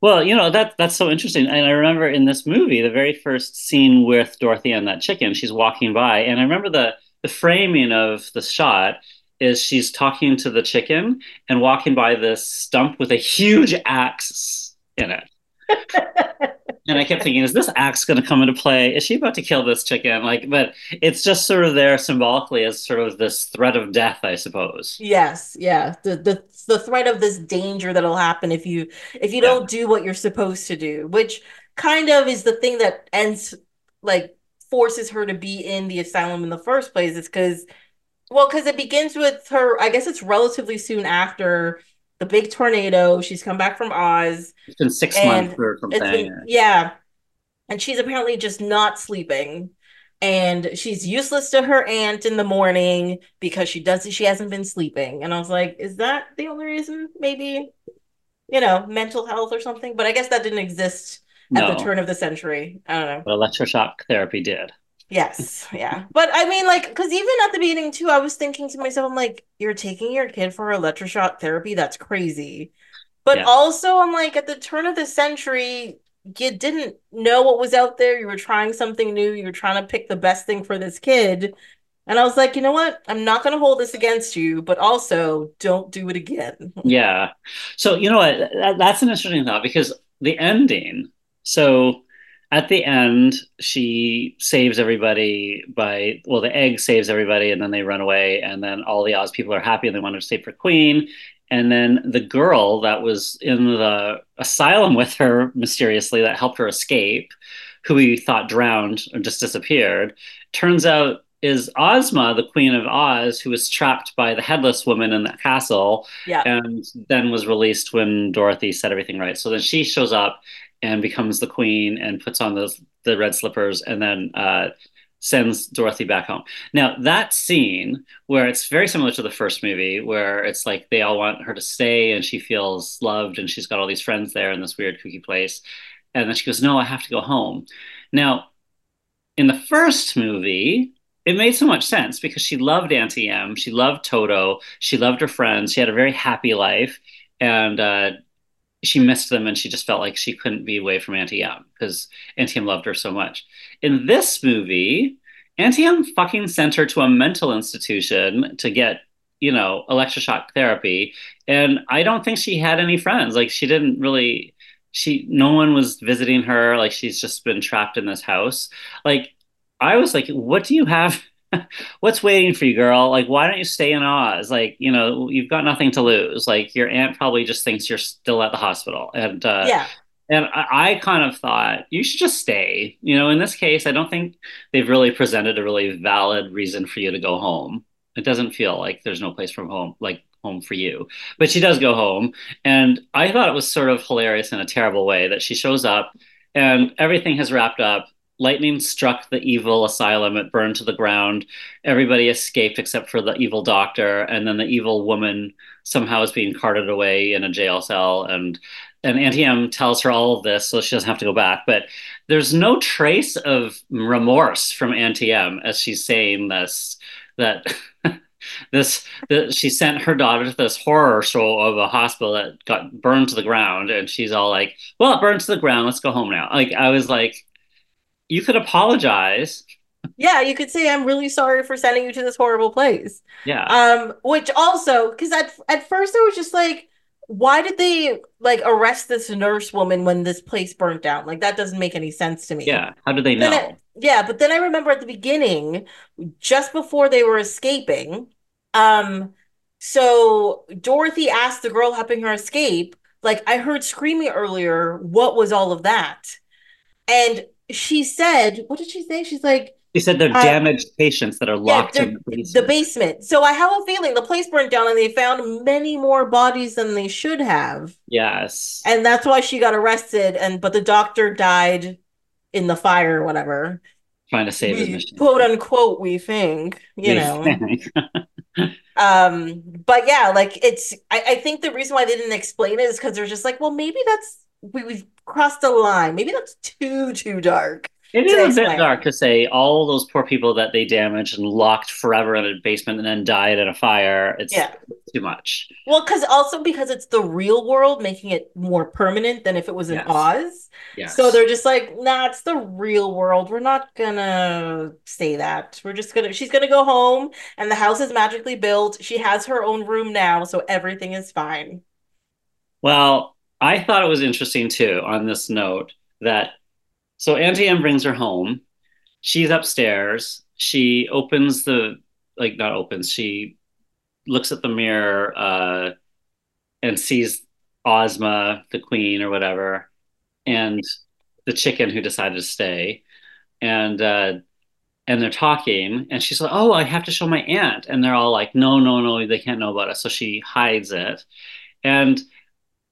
well, you know, that that's so interesting. And I remember in this movie, the very first scene with Dorothy and that chicken, she's walking by, and I remember the The framing of the shot is she's talking to the chicken and walking by this stump with a huge axe in it. And I kept thinking, is this axe going to come into play? Is she about to kill this chicken? Like, but it's just sort of there symbolically as sort of this threat of death, I suppose. Yes, yeah. The the the threat of this danger that'll happen if you if you yeah. don't do what you're supposed to do, which kind of is the thing that ends like forces her to be in the asylum in the first place. It's because, well, because it begins with her, I guess it's relatively soon after the big tornado. She's come back from Oz. It's been six months or something. Been, yeah. And she's apparently just not sleeping. And she's useless to her aunt in the morning because she doesn't, she hasn't been sleeping. And I was like, is that the only reason? Maybe, you know, mental health or something. But I guess that didn't exist at no. the turn of the century. I don't know. But electroshock therapy did. Yes. Yeah. But I mean, like, because even at the beginning, too, I was thinking to myself, I'm like, you're taking your kid for electroshock therapy? That's crazy. But yeah. also, I'm like, at the turn of the century, you didn't know what was out there. You were trying something new. You were trying to pick the best thing for this kid. And I was like, you know what? I'm not going to hold this against you, but also don't do it again. Yeah. So, you know what? That, that's an interesting thought, because the ending. So at the end, she saves everybody by, well, the egg saves everybody, and then they run away. And then all the Oz people are happy and they want to stay for Queen. And then the girl that was in the asylum with her mysteriously, that helped her escape, who we thought drowned or just disappeared, turns out is Ozma, the Queen of Oz, who was trapped by the headless woman in the castle, yeah. and then was released when Dorothy said everything right. So then she shows up and becomes the queen and puts on those, the red slippers, and then uh, sends Dorothy back home. Now, that scene, where it's very similar to the first movie, where it's like they all want her to stay and she feels loved and she's got all these friends there in this weird kooky place. And then she goes, no, I have to go home. Now, in the first movie, it made so much sense, because she loved Auntie Em, she loved Toto, she loved her friends, she had a very happy life, and uh, she missed them, and she just felt like she couldn't be away from Auntie Em, because Auntie Em loved her so much. In this movie, Auntie Em fucking sent her to a mental institution to get, you know, electroshock therapy, and I don't think she had any friends. Like, she didn't really, she, no one was visiting her, like, she's just been trapped in this house. Like, I was like, what do you have? What's waiting for you, girl? Like, why don't you stay in Oz? Like, you know, you've got nothing to lose. Like, your aunt probably just thinks you're still at the hospital. And uh, yeah. And I, I kind of thought, you should just stay. You know, in this case, I don't think they've really presented a really valid reason for you to go home. It doesn't feel like there's no place from home, like home for you. But she does go home. And I thought it was sort of hilarious in a terrible way that she shows up and everything has wrapped up. Lightning struck the evil asylum. It burned to the ground. Everybody escaped except for the evil doctor. And then the evil woman somehow is being carted away in a jail cell. And, and Auntie Em tells her all of this so she doesn't have to go back. But there's no trace of remorse from Auntie Em as she's saying this, that this, that she sent her daughter to this horror show of a hospital that got burned to the ground. And she's all like, well, it burned to the ground. Let's go home now. Like, I was like, you could apologize. Yeah, you could say, I'm really sorry for sending you to this horrible place. Yeah. Um, which also, because at, at first I was just like, why did they, like, arrest this nurse woman when this place burnt down? Like, that doesn't make any sense to me. Yeah, how did they know? I, yeah, but then I remember at the beginning, just before they were escaping, um, so Dorothy asked the girl helping her escape, like, I heard screaming earlier, what was all of that? And she said, what did she say? She's like, she said they're uh, damaged patients that are locked yeah, in the basement. the basement. So I have a feeling the place burned down and they found many more bodies than they should have. Yes. And that's why she got arrested. And but the doctor died in the fire or whatever. Trying to save his mission. Quote unquote, we think, you we know. Think. um, but yeah, like it's I, I think the reason why they didn't explain it is because they're just like, well, maybe that's we, we've crossed the line. Maybe that's too, too dark. It is explain. a bit dark to say all those poor people that they damaged and locked forever in a basement and then died in a fire. It's yeah. too much. Well, because also because it's the real world, making it more permanent than if it was in yes. Oz. Yes. So they're just like, nah, it's the real world. We're not going to say that. We're just going to, she's going to go home and the house is magically built. She has her own room now, so everything is fine. Well, I thought it was interesting, too, on this note that so Auntie Em brings her home. She's upstairs. She opens the like not opens. She looks at the mirror uh, and sees Ozma, the queen or whatever, and the chicken who decided to stay. And uh, and they're talking. And she's like, oh, I have to show my aunt. And they're all like, no, no, no, they can't know about us. So she hides it. And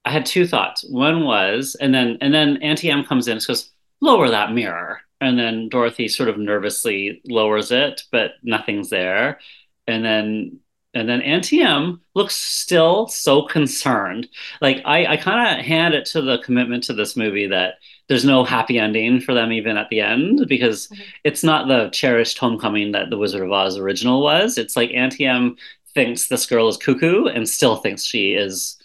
I had two thoughts. One was, and then and then Auntie Em comes in and says, lower that mirror. And then Dorothy sort of nervously lowers it, but nothing's there. And then and then Auntie Em looks still so concerned. Like I, I kind of hand it to the commitment to this movie that there's no happy ending for them even at the end, because mm-hmm. it's not the cherished homecoming that The Wizard of Oz original was. It's like Auntie Em thinks this girl is cuckoo and still thinks she is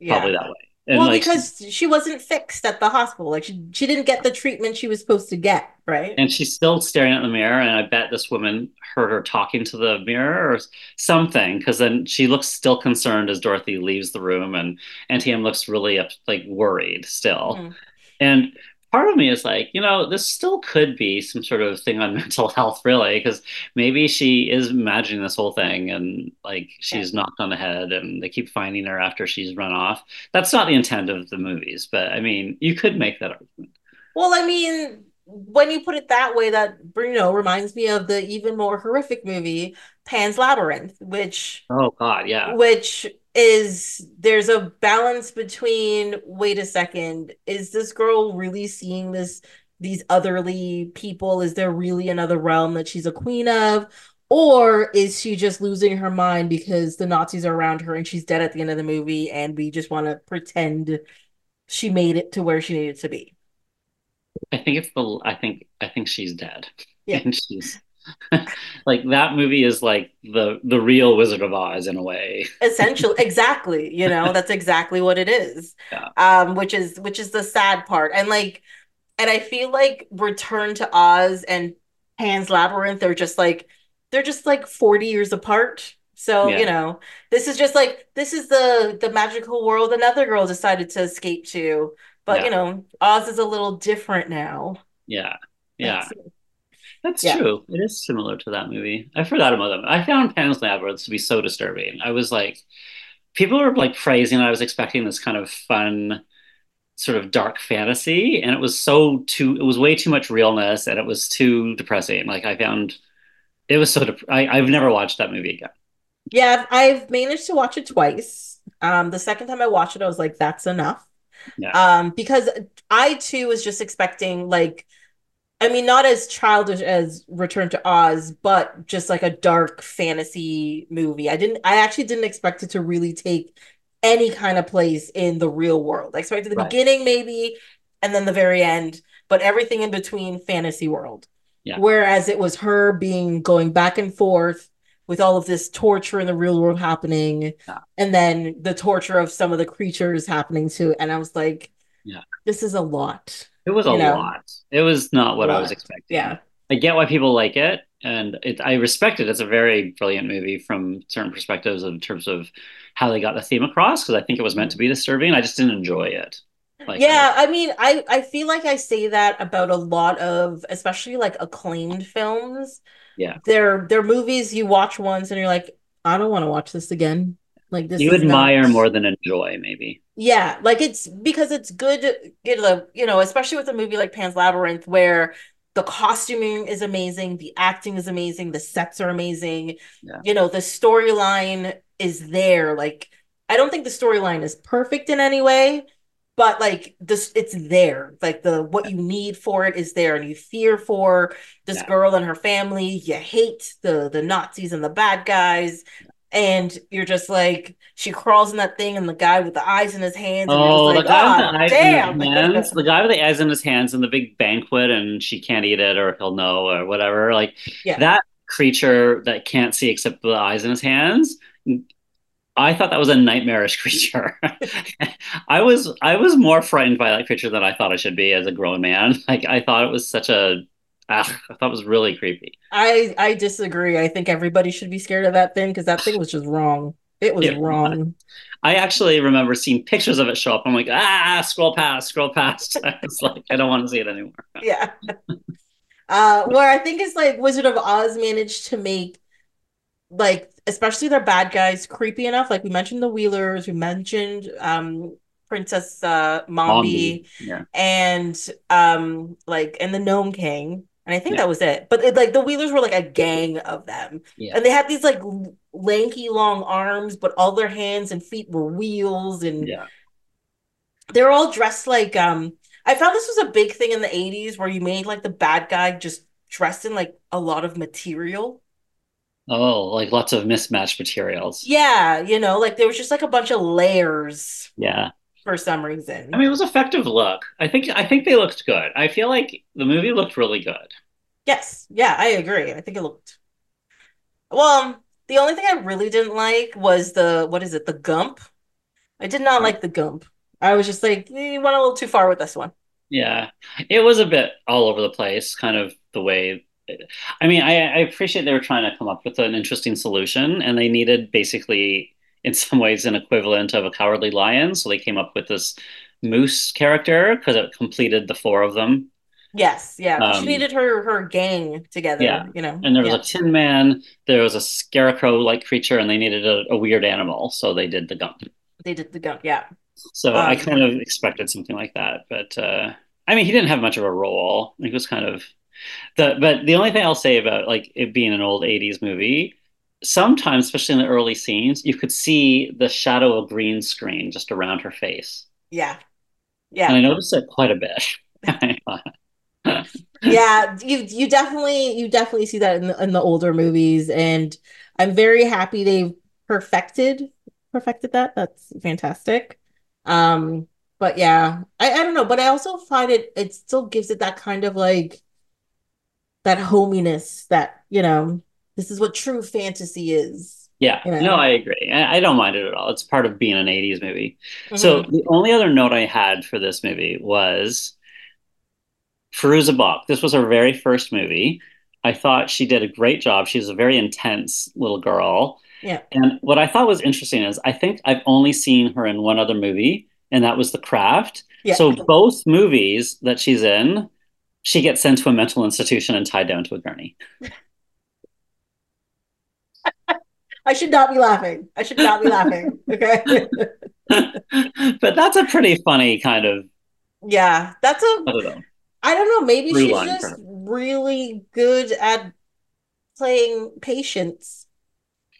Yeah. probably that way. And well, like, because she wasn't fixed at the hospital. Like she, she didn't get the treatment she was supposed to get. Right. And she's still staring at the mirror. And I bet this woman heard her talking to the mirror or something, because then she looks still concerned as Dorothy leaves the room, and Auntie Em looks really up, like worried still. Mm. And part of me is like, you know, this still could be some sort of thing on mental health, really, because maybe she is imagining this whole thing and like she's yeah. knocked on the head and they keep finding her after she's run off. That's not the intent of the movies, but I mean, you could make that argument. Well, I mean, when you put it that way, that, you know, reminds me of the even more horrific movie, Pan's Labyrinth, which... Oh, God, yeah. Which... is there's a balance between, wait a second, is this girl really seeing this these otherly people? Is there really another realm that she's a queen of? Or is she just losing her mind because the Nazis are around her and she's dead at the end of the movie and we just want to pretend she made it to where she needed to be? I think it's the I think I think she's dead. Yeah. And she's like, that movie is like the the real Wizard of Oz in a way. Essentially, exactly. You know, that's exactly what it is. Yeah. Um, which is which is the sad part. And like, and I feel like Return to Oz and Pan's Labyrinth are just like they're just like forty years apart. So yeah. you know, this is just like this is the the magical world another girl decided to escape to. But yeah. you know, Oz is a little different now. Yeah. Yeah. That's- That's yeah. true. It is similar to that movie. I forgot about them. I found Pan's Labyrinth to be so disturbing. I was like, people were like praising. I was expecting this kind of fun, sort of dark fantasy, and it was so too. It was way too much realness, and it was too depressing. Like I found, it was so. Dep- I, I've never watched that movie again. Yeah, I've managed to watch it twice. Um, the second time I watched it, I was like, that's enough. Yeah. Um, because I too was just expecting like. I mean, not as childish as Return to Oz, but just like a dark fantasy movie. I didn't, I actually didn't expect it to really take any kind of place in the real world. I expected the right. beginning maybe, and then the very end, but everything in between fantasy world. Yeah. Whereas it was her being going back and forth with all of this torture in the real world happening. Yeah. And then the torture of some of the creatures happening too. And I was like, yeah, this is a lot. It was a you know, lot. It was not what I was expecting. Yeah. I get why people like it, and it, I respect it. It's a very brilliant movie from certain perspectives in terms of how they got the theme across, because I think it was meant to be disturbing. I just didn't enjoy it. Like, yeah, I mean, I, I feel like I say that about a lot of, especially like acclaimed films. Yeah. They're, they're movies you watch once and you're like, I don't want to watch this again. Like this, you admire not... more than enjoy, maybe. Yeah, like it's because it's good, you know, especially with a movie like Pan's Labyrinth, where the costuming is amazing, the acting is amazing, the sets are amazing. Yeah. You know, the storyline is there. Like, I don't think the storyline is perfect in any way, but like this, it's there. Like the what you need for it is there, and you fear for this yeah. girl and her family. You hate the the Nazis and the bad guys. Yeah. And you're just like, she crawls in that thing, and the guy with the eyes in his hands. And oh, like, the guy with the eyes in his hands. The guy with the eyes in his hands and the big banquet, and she can't eat it, or he'll know, or whatever. Like yeah. that creature that can't see except the eyes in his hands. I thought that was a nightmarish creature. I was I was more frightened by that creature than I thought I should be as a grown man. Like I thought it was such a. Ugh, I thought it was really creepy. I, I disagree. I think everybody should be scared of that thing, because that thing was just wrong. It was yeah. wrong. I actually remember seeing pictures of it show up. I'm like, ah, scroll past, scroll past. I was like, I don't want to see it anymore. Yeah. uh, where I think it's like Wizard of Oz managed to make, like, especially their bad guys creepy enough. Like we mentioned the Wheelers, we mentioned um Princess uh, Mombi, yeah. and um like and the Gnome King. And I think yeah. that was it. But it, like the Wheelers were like a gang of them. Yeah. And they had these like lanky long arms, but all their hands and feet were wheels. And yeah. they're all dressed like, um, I found this was a big thing in the eighties where you made like the bad guy just dressed in like a lot of material. Oh, like lots of mismatched materials. Yeah. You know, like there was just like a bunch of layers. Yeah. For some reason. I mean, it was an effective look. I think I think they looked good. I feel like the movie looked really good. Yes. Yeah, I agree. I think it looked... Well, the only thing I really didn't like was the... What is it? The Gump? I did not like the Gump. I was just like, eh, you went a little too far with this one. Yeah, it was a bit all over the place, kind of the way. I mean, I, I appreciate they were trying to come up with an interesting solution, and they needed basically, in some ways, an equivalent of a cowardly lion. So they came up with this moose character because it completed the four of them. Yes, yeah. Um, she needed her her gang together. Yeah, you know. And there was yeah. a Tin Man. There was a scarecrow-like creature, and they needed a, a weird animal, so they did the Gump. They did the Gump, yeah. So um, I kind of expected something like that, but uh, I mean, he didn't have much of a role. It was kind of the. But the only thing I'll say about like it being an old eighties movie, sometimes, especially in the early scenes, you could see the shadow of green screen just around her face. Yeah, yeah. And I noticed it quite a bit. yeah, you you definitely you definitely see that in the, in the older movies, and I'm very happy they've perfected perfected that. That's fantastic. Um, but yeah, I, I don't know, but I also find it it still gives it that kind of like that hominess that, you know, this is what true fantasy is. Yeah, you know? No, I agree. I, I don't mind it at all. It's part of being an eighties movie. Mm-hmm. So the only other note I had for this movie was Firuza Balk. This was her very first movie. I thought she did a great job. She's a very intense little girl. Yeah. And what I thought was interesting is I think I've only seen her in one other movie, and that was The Craft. Yeah. So both movies that she's in, she gets sent to a mental institution and tied down to a gurney. I should not be laughing. I should not be laughing. Okay. But that's a pretty funny kind of. Yeah. That's a. I don't know. I don't know. Maybe she's just really good at playing patience.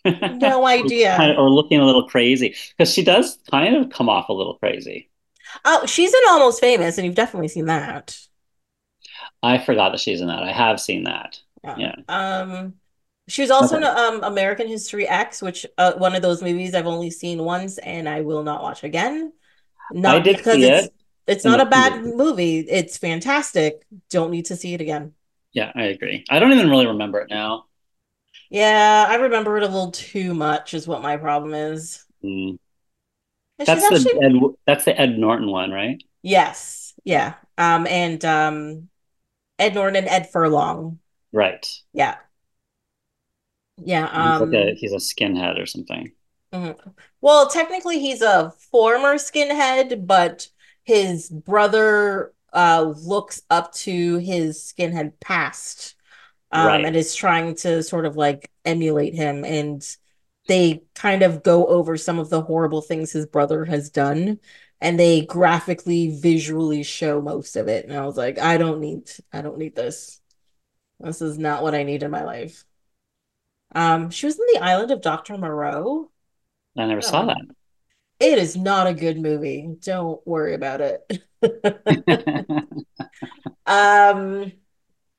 No idea. Kind of, or looking a little crazy, because she does kind of come off a little crazy. Oh, she's in Almost Famous, and you've definitely seen that. I forgot that she's in that. I have seen that. Yeah. yeah. Um, she was also okay. in um American History X, which uh, one of those movies I've only seen once, and I will not watch again. Not I did because see it's. It. It's not a bad movie. It's fantastic. Don't need to see it again. Yeah, I agree. I don't even really remember it now. Yeah, I remember it a little too much is what my problem is. Mm. That's the actually... Ed, that's the Ed Norton one, right? Yes. Yeah. Um, and um, Ed Norton and Ed Furlong. Right. Yeah. Yeah. Um, he's, like a, he's a skinhead or something. Mm-hmm. Well, technically he's a former skinhead, but his brother uh, looks up to his skinhead past um, right. and is trying to sort of like emulate him. And they kind of go over some of the horrible things his brother has done, and they graphically, visually show most of it. And I was like, I don't need, I don't need this. This is not what I need in my life. Um, she was in The Island of Doctor Moreau. I never oh. saw that. It is not a good movie. Don't worry about it. um,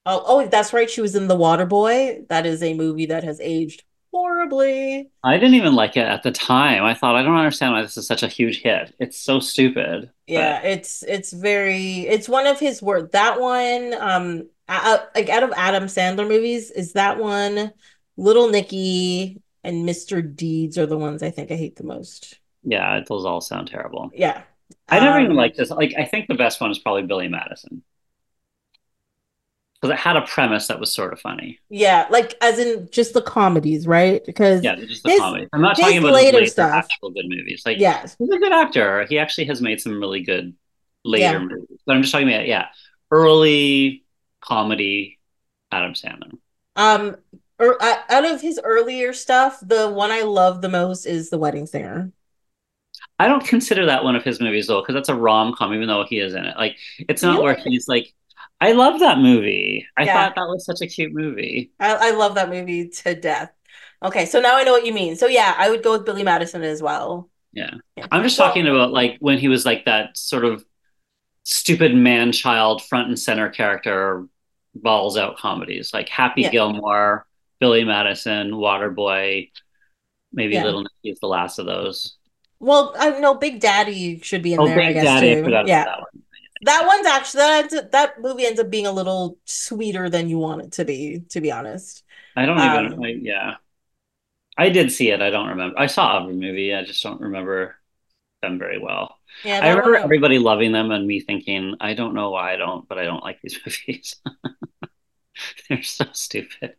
oh, oh, that's right. She was in The Waterboy. That is a movie that has aged horribly. I didn't even like it at the time. I thought, I don't understand why this is such a huge hit. It's so stupid. Yeah, but... it's it's very. It's one of his worst. That one, um, like out of Adam Sandler movies, is that one. Little Nicky and Mister Deeds are the ones I think I hate the most. Yeah, those all sound terrible. Yeah. I never um, even liked this. Like, I think the best one is probably Billy Madison. Because it had a premise that was sort of funny. Yeah, like as in just the comedies, right? Because yeah, just the comedy. I'm not talking about later, later stuff. Actual good movies. Like, yes. He's a good actor. He actually has made some really good later yeah. movies. But I'm just talking about, yeah, early comedy Adam Sandler. Um, er, out of his earlier stuff, the one I love the most is The Wedding Singer. I don't consider that one of his movies, though, because that's a rom-com, even though he is in it. Like, it's not really? Where he's like, I love that movie. I yeah. thought that was such a cute movie. I, I love that movie to death. Okay, so now I know what you mean. So, yeah, I would go with Billy Madison as well. Yeah. yeah. I'm just so, talking about, like, when he was, like, that sort of stupid man-child front and center character balls-out comedies. Like, Happy yeah. Gilmore, Billy Madison, Waterboy, maybe yeah. Little Nicky is the last of those. Well, I know Big Daddy should be in oh, there. Big I guess, Daddy, too. I forgot yeah. about that one. That one's actually that that movie ends up being a little sweeter than you want it to be. To be honest, I don't um, even. I, yeah, I did see it. I don't remember. I saw every movie. I just don't remember them very well. Yeah, I remember everybody loving them and me thinking, I don't know why I don't, but I don't like these movies. They're so stupid.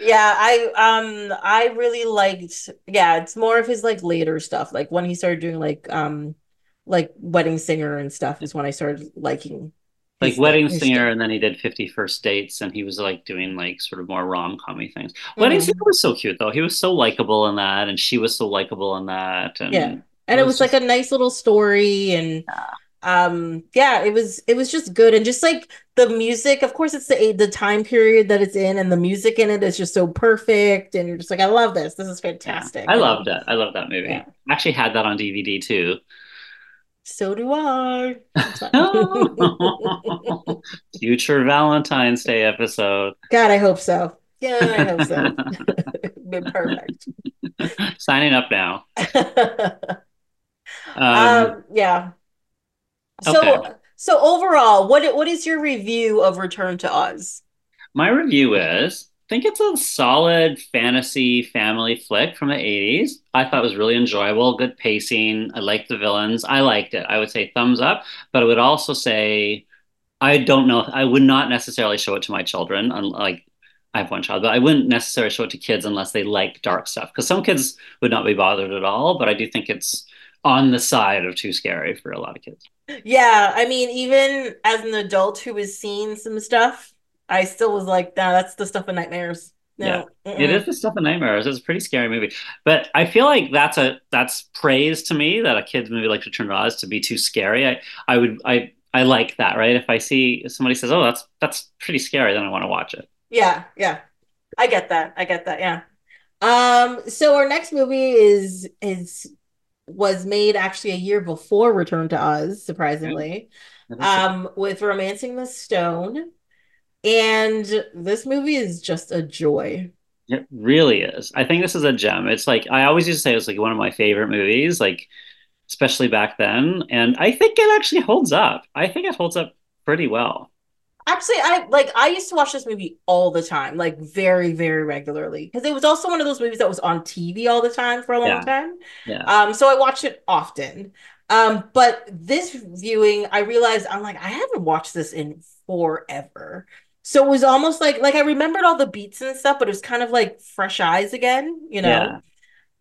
Yeah, I um I really liked, yeah, it's more of his like later stuff. Like when he started doing like um like Wedding Singer and stuff is when I started liking Like Wedding Singer, and then he did fifty first dates, and he was like doing like sort of more rom-commy things. Mm-hmm. Wedding Singer was so cute though. He was so likable in that, and she was so likable in that. And yeah, and it was, it was just... like a nice little story, and yeah. um, yeah, it was it was just good, and just like the music. Of course, it's the the time period that it's in, and the music in it is just so perfect, and you're just like, I love this. This is fantastic. Yeah. I loved it. I love that movie. Yeah. I actually had that on D V D too. So do I. Future Valentine's Day episode. God, I hope so. Yeah, I hope so. Been perfect. Signing up now. um, um, yeah. Okay. So, so overall, what what is your review of Return to Oz? My review is, I think it's a solid fantasy family flick from the eighties. I thought it was really enjoyable, good pacing. I liked the villains. I liked it. I would say thumbs up, but I would also say, I don't know, I would not necessarily show it to my children. Like, I have one child, but I wouldn't necessarily show it to kids unless they like dark stuff, because some kids would not be bothered at all, but I do think it's on the side of too scary for a lot of kids. Yeah, I mean, even as an adult who has seen some stuff, I still was like, nah, that's the stuff of nightmares. No, yeah, mm-mm. It is the stuff of nightmares. It's a pretty scary movie. But I feel like that's a that's praise to me, that a kid's movie like Return to Oz to be too scary. I, I would I I like that, right? If I see if somebody says, oh, that's that's pretty scary, then I want to watch it. Yeah, yeah. I get that. I get that, yeah. Um, so our next movie is is was made actually a year before Return to Oz, surprisingly. Yeah. Um, so. With Romancing the Stone. And this movie is just a joy. It really is. I think this is a gem. It's like, I always used to say it was like one of my favorite movies, like especially back then. And I think it actually holds up. I think it holds up pretty well. Actually, I like I used to watch this movie all the time, like very, very regularly. Because it was also one of those movies that was on T V all the time for a long yeah. time. Yeah. Um, so I watched it often. Um, but this viewing, I realized I'm like, I haven't watched this in forever. So it was almost like, like I remembered all the beats and stuff, but it was kind of like fresh eyes again, you know? Yeah.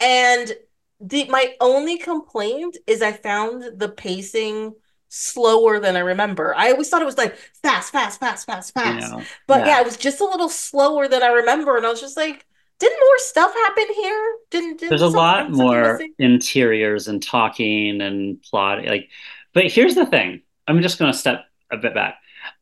And the, my only complaint is I found the pacing slower than I remember. I always thought it was like fast, fast, fast, fast, fast. You know, but yeah. yeah, it was just a little slower than I remember. And I was just like, didn't more stuff happen here? Didn't, didn't There's a lot more missing? Interiors and talking and plot. Like, but here's the thing. I'm just going to step a bit back.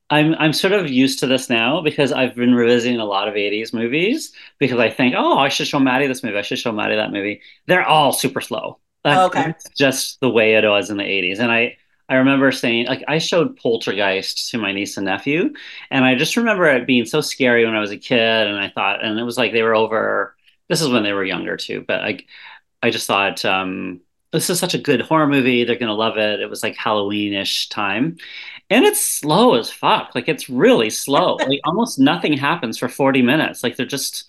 I'm I'm sort of used to this now because I've been revisiting a lot of eighties movies because I think, oh, I should show Maddie this movie. I should show Maddie that movie. They're all super slow. That's okay. Just the way it was in the eighties. And I, I remember saying, like, I showed Poltergeist to my niece and nephew. And I just remember it being so scary when I was a kid. And I thought, and it was like they were over, this is when they were younger too. But I, I just thought, um, this is such a good horror movie. They're going to love it. It was like Halloween-ish time. And it's slow as fuck. Like, it's really slow. Like, almost nothing happens for forty minutes. Like, they're just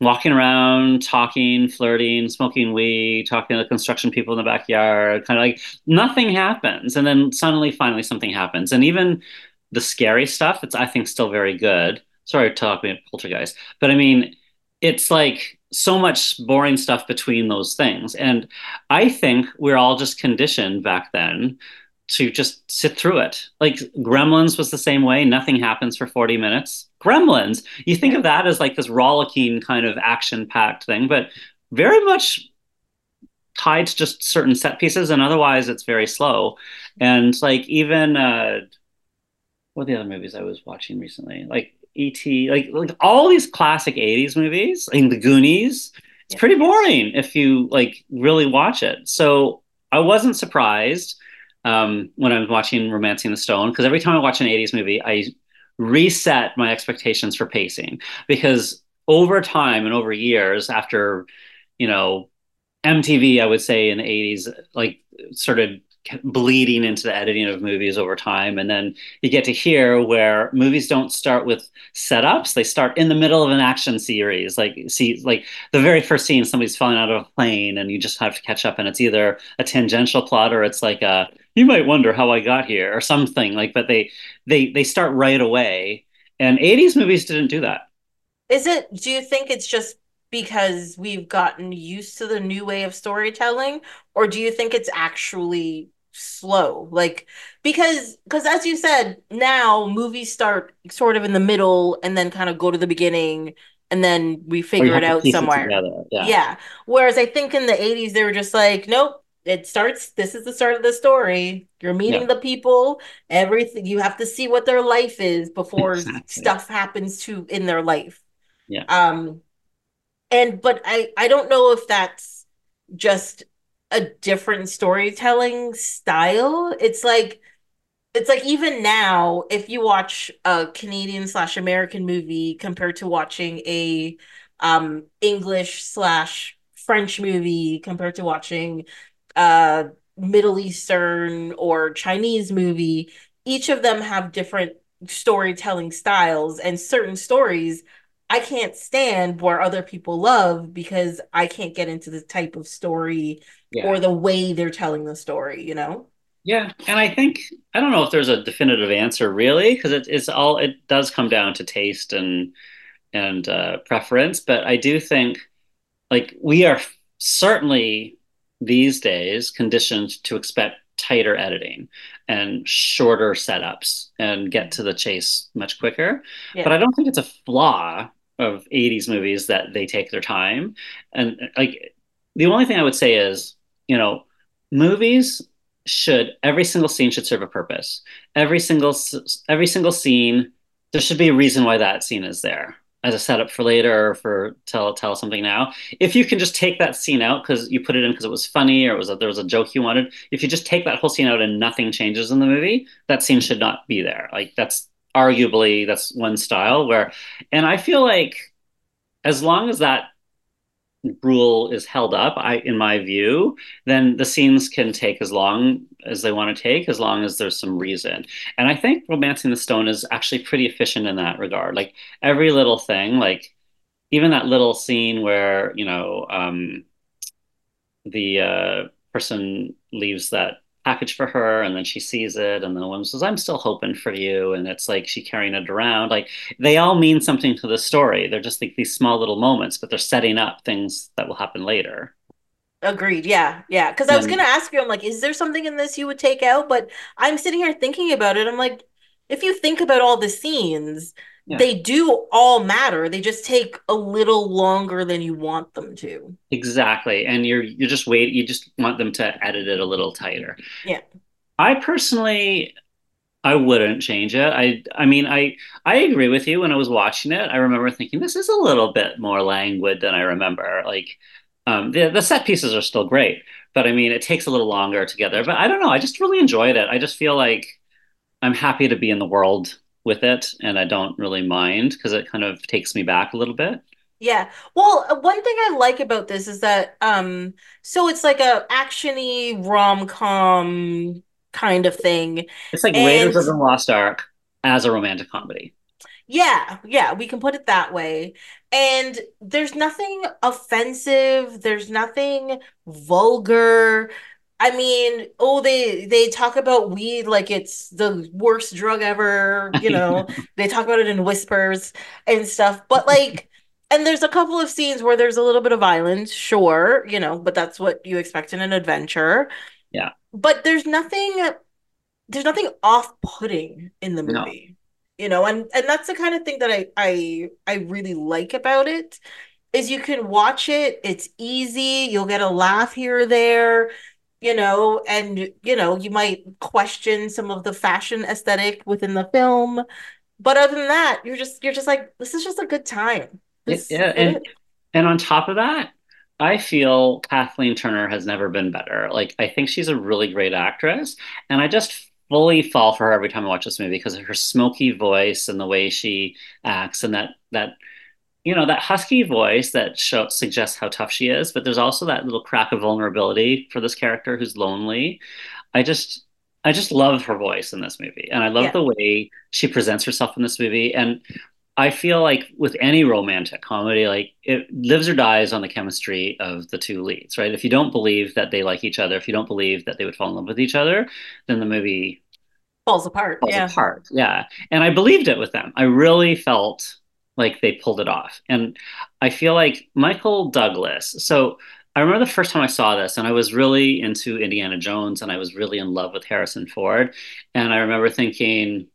walking around, talking, flirting, smoking weed, talking to the construction people in the backyard. Kind of like nothing happens. And then suddenly, finally, something happens. And even the scary stuff, it's, I think, still very good. Sorry to talk about Poltergeist. But, I mean, it's like so much boring stuff between those things. And I think we're all just conditioned back then to just sit through it. Like Gremlins was the same way. Nothing happens for forty minutes. Gremlins, you think of that as like this rollicking kind of action-packed thing, but very much tied to just certain set pieces, and otherwise it's very slow. And like even, uh, what are the other movies I was watching recently? Like E T, like, like all these classic eighties movies, like The Goonies, it's yeah. pretty boring if you like really watch it. So I wasn't surprised Um, when I was watching Romancing the Stone, because every time I watch an eighties movie, I reset my expectations for pacing, because over time and over years after, you know, M T V, I would say in the eighties, like started bleeding into the editing of movies over time. And then you get to here where movies don't start with setups. They start in the middle of an action series. Like, see, like the very first scene, somebody's falling out of a plane and you just have to catch up, and it's either a tangential plot or it's like a, you might wonder how I got here or something like, but they, they, they start right away. And eighties movies didn't do that. Is it, do you think it's just because we've gotten used to the new way of storytelling, or do you think it's actually slow? Like, because, because as you said, now movies start sort of in the middle and then kind of go to the beginning, and then we figure it out somewhere. Yeah. yeah. Whereas I think in the eighties, they were just like, nope, it starts, this is the start of the story. You're meeting yeah. the people, everything. You have to see what their life is before exactly. stuff happens to in their life. Yeah. Um, and, but I, I don't know if that's just a different storytelling style. It's like, it's like even now, if you watch a Canadian slash American movie compared to watching a um, English slash French movie compared to watching a Middle Eastern or Chinese movie, each of them have different storytelling styles, and certain stories I can't stand where other people love because I can't get into the type of story yeah. or the way they're telling the story, you know? Yeah. And I think, I don't know if there's a definitive answer really, because it, it's all, it does come down to taste and, and uh, preference. But I do think like we are certainly these days conditioned to expect tighter editing and shorter setups and get to the chase much quicker. Yeah. But I don't think it's a flaw of eighties movies that they take their time. And like the only thing I would say is, you know, movies should, every single scene should serve a purpose. Every single every single scene, there should be a reason why that scene is there, as a setup for later or for tell tell something now. If you can just take that scene out because you put it in because it was funny or it was a, there was a joke you wanted, if you just take that whole scene out and nothing changes in the movie, that scene should not be there. Like that's arguably, that's one style where, and I feel like as long as that rule is held up, I, in my view, then the scenes can take as long as they want to take, as long as there's some reason. And I think Romancing the Stone is actually pretty efficient in that regard. Like every little thing, like even that little scene where, you know, um, the uh, person leaves that package for her and then she sees it and the woman says, I'm still hoping for you, and it's like she carrying it around. Like they all mean something to the story. They're just like these small little moments, but they're setting up things that will happen later. Agreed. Yeah. Yeah. Because I was going to ask you, I'm like, is there something in this you would take out? But I'm sitting here thinking about it. I'm like, if you think about all the scenes, yeah. they do all matter. They just take a little longer than you want them to. Exactly. And you're you're just wait. You just want them to edit it a little tighter. Yeah. I personally, I wouldn't change it. I I mean, I, I agree with you. When I was watching it, I remember thinking, this is a little bit more languid than I remember. Like, um, the, the set pieces are still great. But I mean, it takes a little longer together. But I don't know. I just really enjoyed it. I just feel like I'm happy to be in the world with it, and I don't really mind because it kind of takes me back a little bit. Yeah. Well, one thing I like about this is that um so it's like a action-y rom-com kind of thing. It's like and... Raiders of the Lost Ark as a romantic comedy. Yeah, yeah, we can put it that way. And there's nothing offensive, there's nothing vulgar. I mean, oh, they they talk about weed like it's the worst drug ever, you know. They talk about it in whispers and stuff. But like, and there's a couple of scenes where there's a little bit of violence, sure, you know, but that's what you expect in an adventure. Yeah. But there's nothing, there's nothing off-putting in the movie, no. you know. And and that's the kind of thing that I I I really like about it, is you can watch it. It's easy. You'll get a laugh here or there. You know, and, you know, you might question some of the fashion aesthetic within the film. But other than that, you're just, you're just like, this is just a good time. This, yeah, and, and on top of that, I feel Kathleen Turner has never been better. Like, I think she's a really great actress. And I just fully fall for her every time I watch this movie because of her smoky voice and the way she acts, and that, that, you know, that husky voice that show, suggests how tough she is, but there's also that little crack of vulnerability for this character who's lonely. I just I just love her voice in this movie, and I love yeah. the way she presents herself in this movie. And I feel like with any romantic comedy, like, it lives or dies on the chemistry of the two leads, right? If you don't believe that they like each other, if you don't believe that they would fall in love with each other, then the movie falls apart. Falls yeah. apart. Yeah. And I believed it with them. I really felt like they pulled it off. And I feel like Michael Douglas. So I remember the first time I saw this, and I was really into Indiana Jones, and I was really in love with Harrison Ford. And I remember thinking,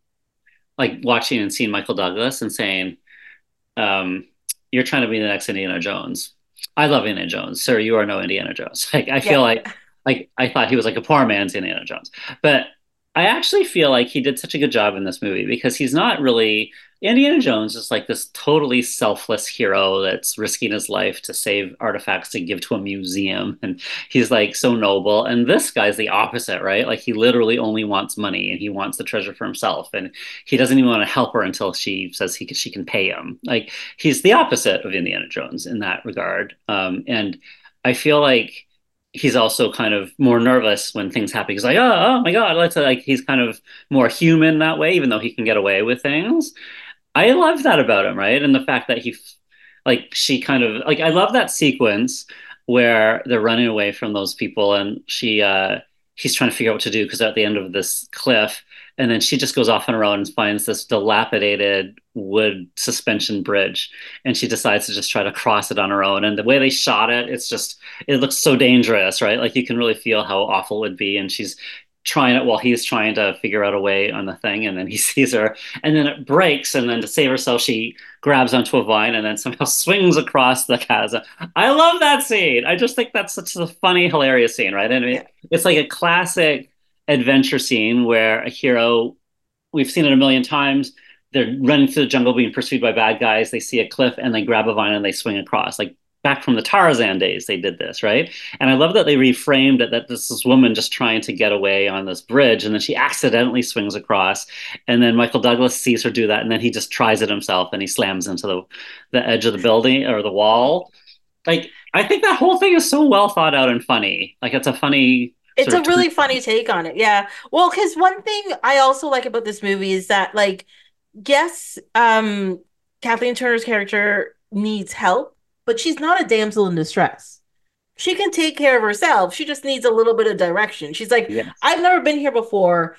like, watching and seeing Michael Douglas and saying, um, you're trying to be the next Indiana Jones. I love Indiana Jones. Sir, you are no Indiana Jones. Like, I yeah. feel like, like I thought he was like a poor man's Indiana Jones. But I actually feel like he did such a good job in this movie, because he's not really... Indiana Jones is like this totally selfless hero that's risking his life to save artifacts to give to a museum. And he's like so noble. And this guy's the opposite, right? Like, he literally only wants money, and he wants the treasure for himself. And he doesn't even want to help her until she says he she can pay him. Like, he's the opposite of Indiana Jones in that regard. Um, and I feel like he's also kind of more nervous when things happen. He's like, oh, oh my God, let's like, he's kind of more human that way, even though he can get away with things. I love that about him, right? And the fact that he, like, she kind of, like, I love that sequence where they're running away from those people, and she, uh, he's trying to figure out what to do, because they're at the end of this cliff, and then she just goes off on her own and finds this dilapidated wood suspension bridge, and she decides to just try to cross it on her own. And the way they shot it, it's just, it looks so dangerous, right? Like, you can really feel how awful it would be, and she's trying it while he's trying to figure out a way on the thing, and then he sees her, and then it breaks, and then to save herself she grabs onto a vine and then somehow swings across the chasm. I love that scene. I just think that's such a funny, hilarious scene, right? And it, it's like a classic adventure scene where a hero, we've seen it a million times, they're running through the jungle being pursued by bad guys, they see a cliff and they grab a vine and they swing across. Like, back from the Tarzan days, they did this, right? And I love that they reframed it, that this, this woman just trying to get away on this bridge, and then she accidentally swings across, and then Michael Douglas sees her do that, and then he just tries it himself, and he slams into the, the edge of the building or the wall. Like, I think that whole thing is so well thought out and funny. Like, it's a funny... It's a really funny take on it, yeah. Well, because one thing I also like about this movie is that, like, yes, um, Kathleen Turner's character needs help, but she's not a damsel in distress. She can take care of herself. She just needs a little bit of direction. She's like, yes. I've never been here before.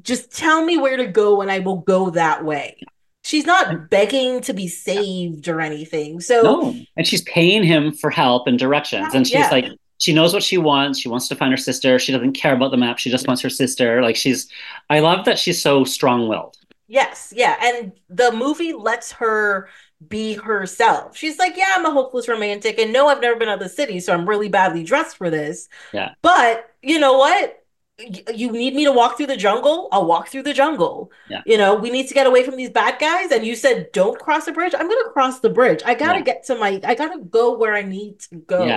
Just tell me where to go and I will go that way. She's not begging to be saved or anything. So, no. And she's paying him for help and directions. Yeah, and she's yeah. like, she knows what she wants. She wants to find her sister. She doesn't care about the map. She just wants her sister. Like, she's, I love that she's so strong-willed. Yes. Yeah. And the movie lets her be herself. She's like, yeah, I'm a hopeless romantic, and no, I've never been out of the city, so I'm really badly dressed for this. Yeah. But you know what? You need me to walk through the jungle? I'll walk through the jungle. Yeah. You know, we need to get away from these bad guys, and you said don't cross the bridge. I'm gonna cross the bridge. I gotta yeah. get to my. I gotta go where I need to go. Yeah.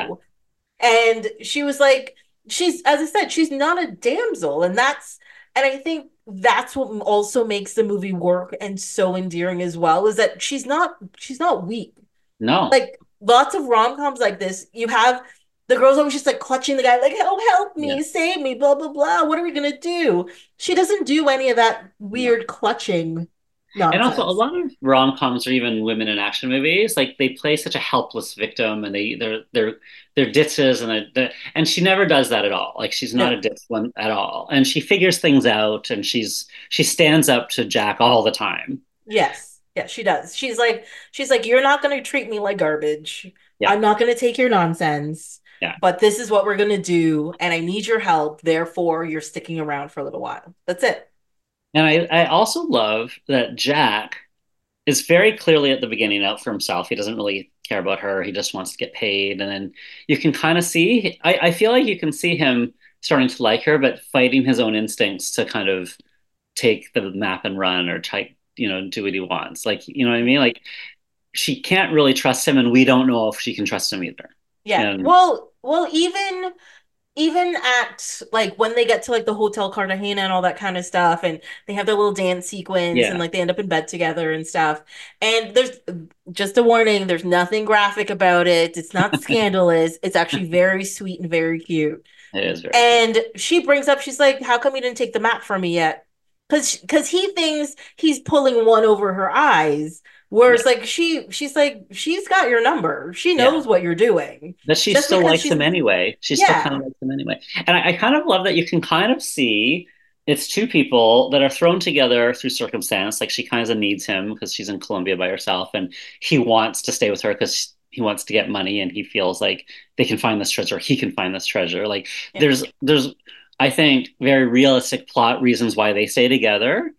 And she was like, she's, as I said, she's not a damsel, and that's, and I think that's what also makes the movie work and so endearing as well, is that she's not she's not weak. No. Like, lots of rom-coms like this, you have the girl's always just like clutching the guy, like, oh, help me, yeah. save me, blah, blah, blah. What are we gonna do? She doesn't do any of that weird no. clutching nonsense. And also, a lot of rom-coms, or even women in action movies, like, they play such a helpless victim, and they they're they're they're ditzes, and they're, they're, and she never does that at all. Like, she's not no. a ditz one at all, and she figures things out, and she's she stands up to Jack all the time. Yes, yeah, she does. She's like she's like you're not going to treat me like garbage. Yeah. I'm not going to take your nonsense. Yeah. But this is what we're going to do, and I need your help. Therefore, you're sticking around for a little while. That's it. And I, I also love that Jack is very clearly at the beginning out for himself. He doesn't really care about her. He just wants to get paid. And then you can kind of see, I, I feel like you can see him starting to like her, but fighting his own instincts to kind of take the map and run, or try, you know, do what he wants. Like, you know what I mean? Like, she can't really trust him, and we don't know if she can trust him either. Yeah. And, well, well, even... even at, like, when they get to, like, the Hotel Cartagena and all that kind of stuff, and they have their little dance sequence, yeah. and, like, they end up in bed together and stuff. And there's, just a warning, there's nothing graphic about it. It's not scandalous. It's actually very sweet and very cute. It is very and cute. She brings up, she's like, how come you didn't take the map from me yet? Because because he thinks he's pulling one over her eyes. Whereas, yeah. like, she, she's like, she's got your number. She knows yeah. what you're doing. But she Just still likes him anyway. She yeah. still kind of likes him anyway. And I, I kind of love that you can kind of see it's two people that are thrown together through circumstance. Like, she kind of needs him because she's in Colombia by herself. And he wants to stay with her because he wants to get money. And he feels like they can find this treasure. He can find this treasure. Like, yeah. there's, there's, I think, very realistic plot reasons why they stay together.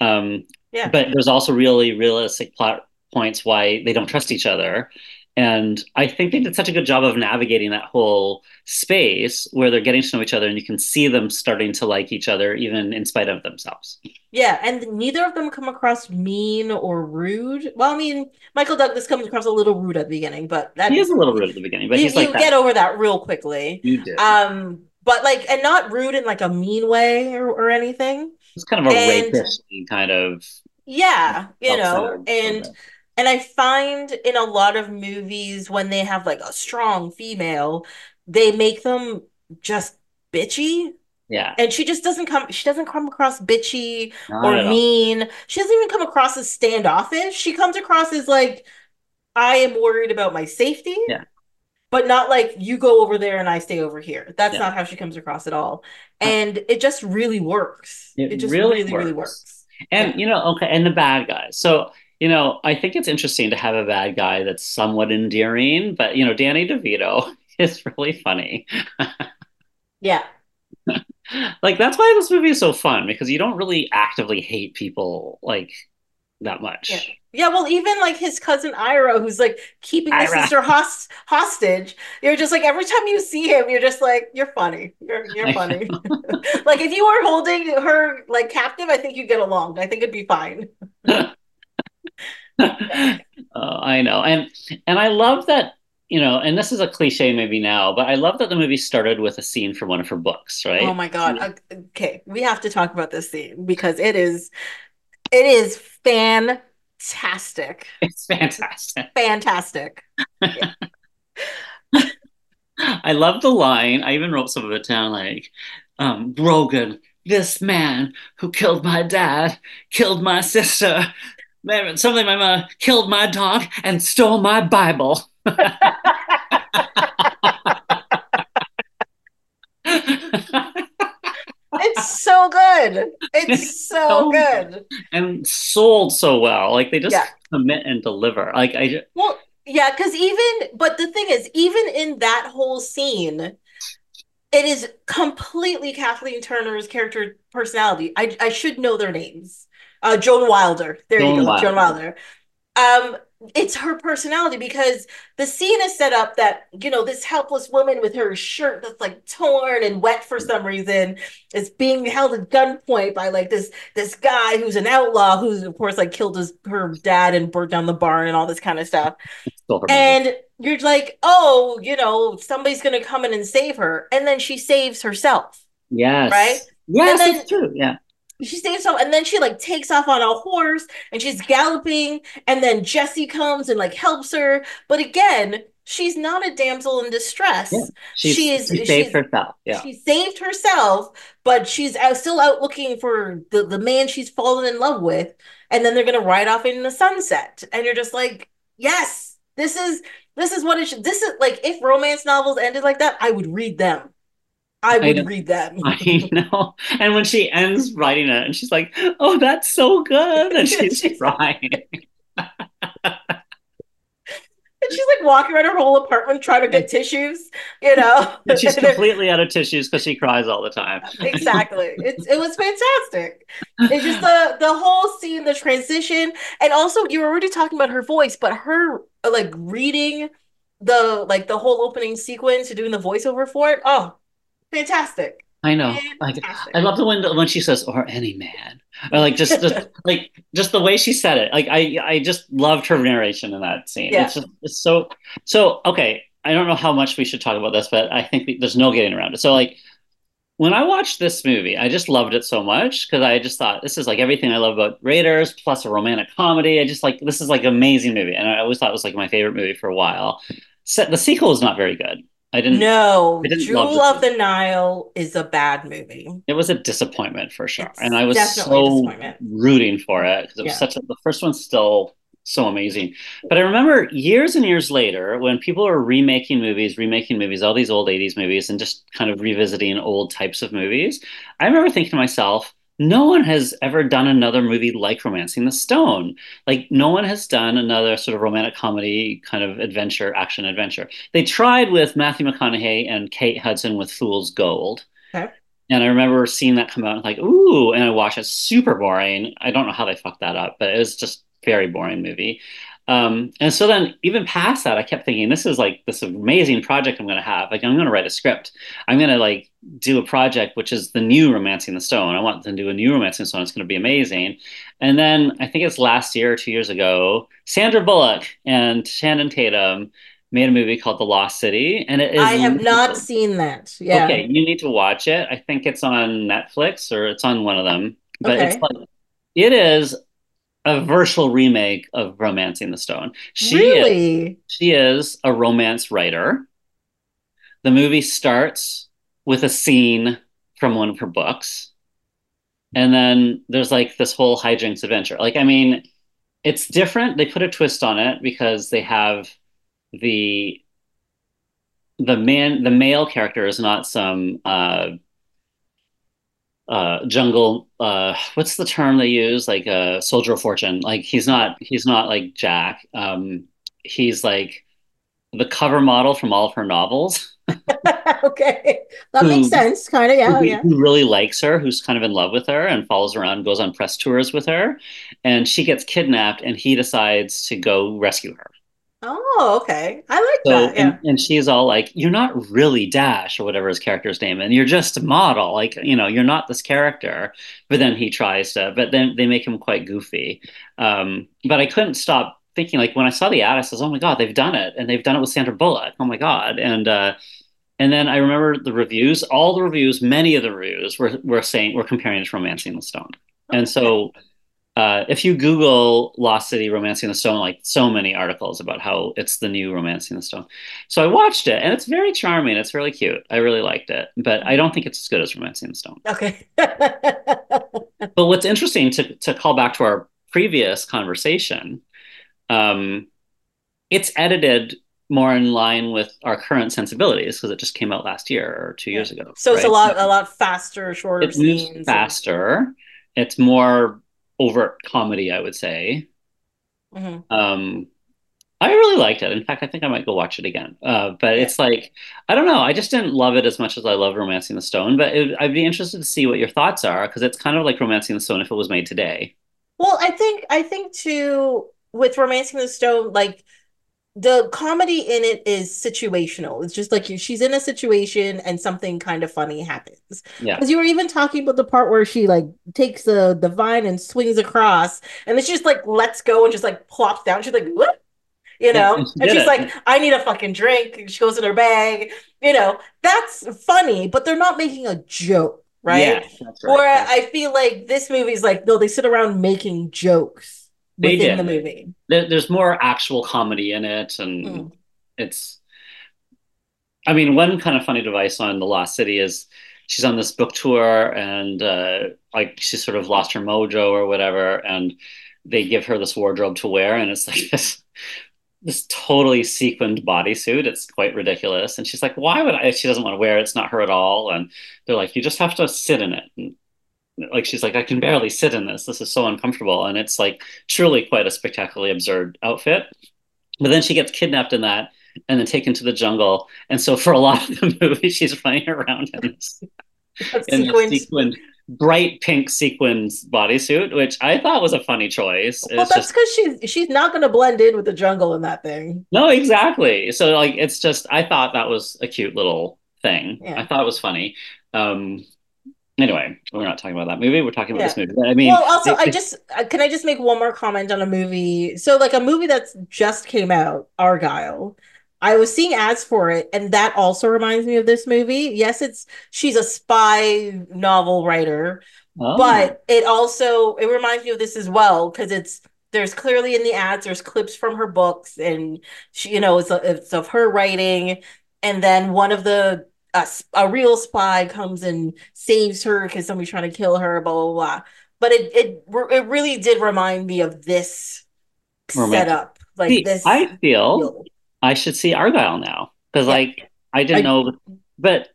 Um Yeah. But there's also really realistic plot points why they don't trust each other. And I think they did such a good job of navigating that whole space where they're getting to know each other and you can see them starting to like each other even in spite of themselves. Yeah, and neither of them come across mean or rude. Well, I mean, Michael Douglas comes across a little rude at the beginning, but... that he is a little rude at the beginning, but you, he's like You that. get over that real quickly. You do. Um, but, like, and not rude in, like, a mean way or, or anything. It's kind of a and, rapish kind of yeah you know and program. And I find in a lot of movies when they have like a strong female, they make them just bitchy. Yeah, and she just doesn't come she doesn't come across bitchy Not or mean all. She doesn't even come across as standoffish. She comes across as like, I am worried about my safety. Yeah. But not like, you go over there and I stay over here. That's yeah. not how she comes across at all. And it just really works. It, it just really, really works. Really works. And, yeah. you know, okay, and the bad guys. So, you know, I think it's interesting to have a bad guy that's somewhat endearing. But, you know, Danny DeVito is really funny. yeah. Like, that's why this movie is so fun. Because you don't really actively hate people, like, that much. Yeah. Yeah, well, even, like, his cousin Ira, who's, like, keeping Ira. his sister host- hostage, you're just, like, every time you see him, you're just, like, you're funny. You're you're funny. Like, if you were holding her, like, captive, I think you'd get along. I think it'd be fine. Oh, I know. And, and I love that, you know, and this is a cliche maybe now, but I love that the movie started with a scene from one of her books, right? Oh, my God. Mm-hmm. Okay, we have to talk about this scene because it is, it is fan. Fantastic. It's fantastic. Fantastic. Yeah. I love the line. I even wrote some of it down, like, um, Brogan, this man who killed my dad, killed my sister, something my mother, killed my dog, and stole my Bible. It's so good. It's so good. And sold so well. Like, they just yeah. commit and deliver. Like, I just... Well, yeah, because even, but the thing is, even in that whole scene, it is completely Kathleen Turner's character personality. I, I should know their names. Uh, Joan Wilder. There Joan you go. Wilder. Joan Wilder. Um, it's her personality because the scene is set up that, you know, this helpless woman with her shirt that's like torn and wet for some reason is being held at gunpoint by like this this guy who's an outlaw who's of course like killed his her dad and burnt down the barn and all this kind of stuff. And you're like, oh, you know, somebody's gonna come in and save her, and then she saves herself. Yes. Right? Yes, then, it's true. Yeah. She saves him, and then she like takes off on a horse and she's galloping, and then Jessie comes and like helps her. But again, she's not a damsel in distress. Yeah. She's, she is she saved herself. Yeah. She saved herself, but she's out, still out looking for the, the man she's fallen in love with, and then they're gonna ride off in the sunset. And you're just like, yes, this is this is what it should this is like if romance novels ended like that, I would read them. I would I read that. I know. And when she ends writing it and she's like, oh, that's so good. And she's crying. And she's like walking around her whole apartment trying to get tissues, you know. And she's completely out of tissues because she cries all the time. Exactly. It's, it was fantastic. It's just the, the whole scene, the transition. And also, you were already talking about her voice, but her like reading the like the whole opening sequence, doing the voiceover for it. Oh, fantastic. I know. Fantastic. I, I love the one when she says, or any man. Or like just, just like just the way she said it. Like I I just loved her narration in that scene. Yeah. It's just it's so so okay. I don't know how much we should talk about this, but I think there's no getting around it. So like when I watched this movie, I just loved it so much because I just thought this is like everything I love about Raiders plus a romantic comedy. I just like, this is like an amazing movie. And I always thought it was like my favorite movie for a while. So the sequel is not very good. I didn't No, I didn't Jewel of the Nile is a bad movie. It was a disappointment for sure. It's and I was so rooting for it because it was yeah. such a, the first one's still so amazing. But I remember years and years later when people are remaking movies, remaking movies, all these old eighties movies and just kind of revisiting old types of movies. I remember thinking to myself, no one has ever done another movie like Romancing the Stone. Like, no one has done another sort of romantic comedy kind of adventure, action adventure. They tried with Matthew McConaughey and Kate Hudson with Fool's Gold. Okay. And I remember seeing that come out and like, ooh, and I watched it. Super boring. I don't know how they fucked that up, but it was just a very boring movie. Um, and so then even past that, I kept thinking, this is like this amazing project I'm going to have. Like, I'm going to write a script. I'm going to like do a project, which is the new Romancing the Stone. I want them to do a new Romancing the Stone. It's going to be amazing. And then I think it's last year or two years ago, Sandra Bullock and Channing Tatum made a movie called The Lost City. And it is I have wonderful. not seen that. Yeah. Okay. You need to watch it. I think it's on Netflix or it's on one of them, but okay. it's like, it is a virtual remake of Romancing the Stone. She really? is, she is a romance writer. The movie starts with a scene from one of her books. And then there's like this whole hijinks adventure. Like, I mean, it's different. They put a twist on it because they have the, the man, the male character is not some, uh, Uh, jungle, uh, what's the term they use? Like a uh, soldier of fortune. Like he's not, he's not like Jack. Um, he's like the cover model from all of her novels. Okay. That who, makes sense. Kind of, yeah. Who, yeah. who really likes her, who's kind of in love with her and follows around, goes on press tours with her. And she gets kidnapped and he decides to go rescue her. Oh, okay. I like so, that. Yeah. And, and she's all like, you're not really Dash or whatever his character's name, and you're just a model. Like, you know, you're not this character. But then he tries to, but then they make him quite goofy. Um, but I couldn't stop thinking, like, when I saw the ad, I says, oh my God, they've done it. And they've done it with Sandra Bullock. Oh my God. And uh, and then I remember the reviews, all the reviews, many of the reviews were, were saying, we're comparing it to Romancing the Stone. Okay. And so Uh, if you Google Lost City, Romancing the Stone, like so many articles about how it's the new Romancing the Stone. So I watched it and it's very charming. It's really cute. I really liked it, but I don't think it's as good as Romancing the Stone. Okay. But what's interesting to, to call back to our previous conversation, um, it's edited more in line with our current sensibilities because it just came out last year or two yeah. years ago. So right? it's a lot, so a lot faster, shorter it scenes. Moves faster. And... It's more... overt comedy, I would say. Mm-hmm. Um, I really liked it. In fact, I think I might go watch it again. Uh, but yeah. it's like, I don't know. I just didn't love it as much as I love Romancing the Stone. But it, I'd be interested to see what your thoughts are because it's kind of like Romancing the Stone if it was made today. Well, I think, I think too, with Romancing the Stone, like the comedy in it is situational. It's just like she's in a situation and something kind of funny happens. Yeah. Because you were even talking about the part where she like takes the, the vine and swings across and then she just like lets go and just like plops down. She's like, whoop, you know, and, she and she's it. like, I need a fucking drink. And she goes in her bag, you know, that's funny, but they're not making a joke, right? Yeah, that's right. Or that's... I feel like this movie's like, no, they sit around making jokes. They did. The movie. There's more actual comedy in it, and mm. it's, I mean, one kind of funny device on The Lost City is she's on this book tour, and uh, like she's sort of lost her mojo or whatever, and they give her this wardrobe to wear, and it's like this this totally sequined bodysuit. It's quite ridiculous, and she's like, "Why would I?" She doesn't want to wear it. It's not her at all, and they're like, "You just have to sit in it." And, like she's like, I can barely sit in this. This is so uncomfortable. And it's like truly quite a spectacularly absurd outfit. But then she gets kidnapped in that and then taken to the jungle. And so for a lot of the movie, she's running around in this, in this sequined, bright pink sequins bodysuit, which I thought was a funny choice. Well, it's that's because she's, she's not going to blend in with the jungle in that thing. No, exactly. So like, it's just, I thought that was a cute little thing. Yeah. I thought it was funny. Um, Anyway, we're not talking about that movie. We're talking about yeah. this movie. But I mean, well, also, it, I just can I just make one more comment on a movie? So, like a movie that's just came out, Argyle. I was seeing ads for it, and that also reminds me of this movie. Yes, it's she's a spy novel writer, oh. but it also it reminds me of this as well, because it's there's clearly in the ads there's clips from her books, and she you know it's a, it's of her writing, and then one of the a, a real spy comes and saves her because somebody's trying to kill her, blah blah blah. But it it it really did remind me of this romantic setup, like see, this. I feel. Deal. I should see Argyle now, because yeah. like I didn't I, know, but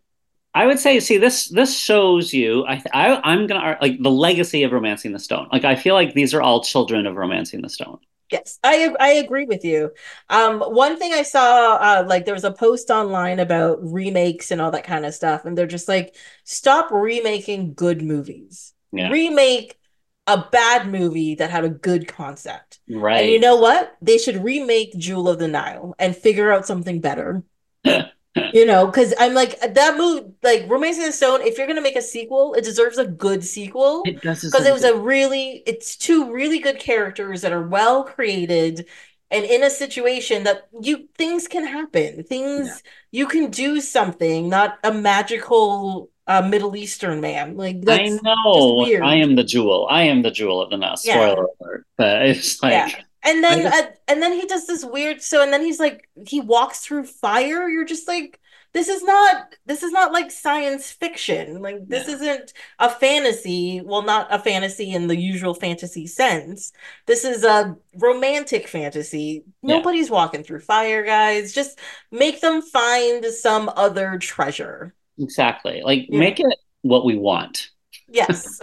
I would say, see this this shows you. I, I I'm gonna like the legacy of Romancing the Stone. Like I feel like these are all children of Romancing the Stone. Yes, I I agree with you. Um, one thing I saw, uh, like there was a post online about remakes and all that kind of stuff, and they're just like, stop remaking good movies. Yeah. Remake a bad movie that had a good concept. Right. And you know what? They should remake Jewel of the Nile and figure out something better. You know, because I'm like, that movie, like Romancing the Stone, if you're going to make a sequel, it deserves a good sequel. It does. Because it was a really, it's two really good characters that are well created and in a situation that you, things can happen. Things, yeah. you can do something, not a magical A uh, Middle Eastern man, like that's I know just weird. I am the jewel. I am the jewel of the nest. Yeah. Spoiler alert! But it's like, yeah. and then just, uh, and then he does this weird. So and then he's like, he walks through fire. You're just like, this is not. This is not like science fiction. Like this yeah. isn't a fantasy. Well, not a fantasy in the usual fantasy sense. This is a romantic fantasy. Yeah. Nobody's walking through fire, guys. Just make them find some other treasure. Exactly. Like yeah. make it what we want. Yes.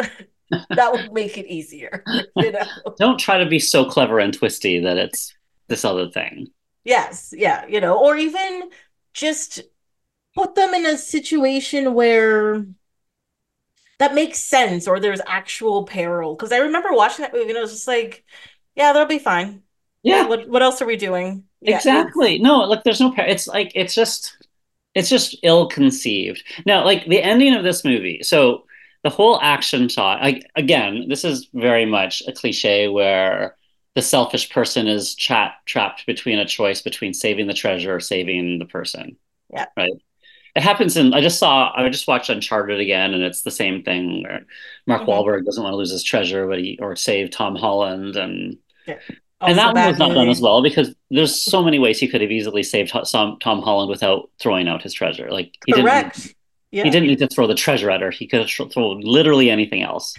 That would make it easier. You know? Don't try to be so clever and twisty that it's this other thing. Yes. Yeah. You know, or even just put them in a situation where that makes sense or there's actual peril. Because I remember watching that movie and I was just like, yeah, that'll be fine. Yeah. What what else are we doing? Exactly. Yeah. No, like there's no peril. It's like, it's just... It's just ill-conceived. Now, like, the ending of this movie, so the whole action shot, I, again, this is very much a cliche where the selfish person is tra- trapped between a choice between saving the treasure or saving the person. Yeah. Right? It happens in, I just saw, I just watched Uncharted again, and it's the same thing where Mark mm-hmm. Wahlberg doesn't want to lose his treasure but he, or save Tom Holland, and... Yeah. Also and that one was not movie. Done as well because there's so many ways he could have easily saved Tom Holland without throwing out his treasure. Like he Correct. didn't, yeah. he didn't need to throw the treasure at her. He could have thrown literally anything else.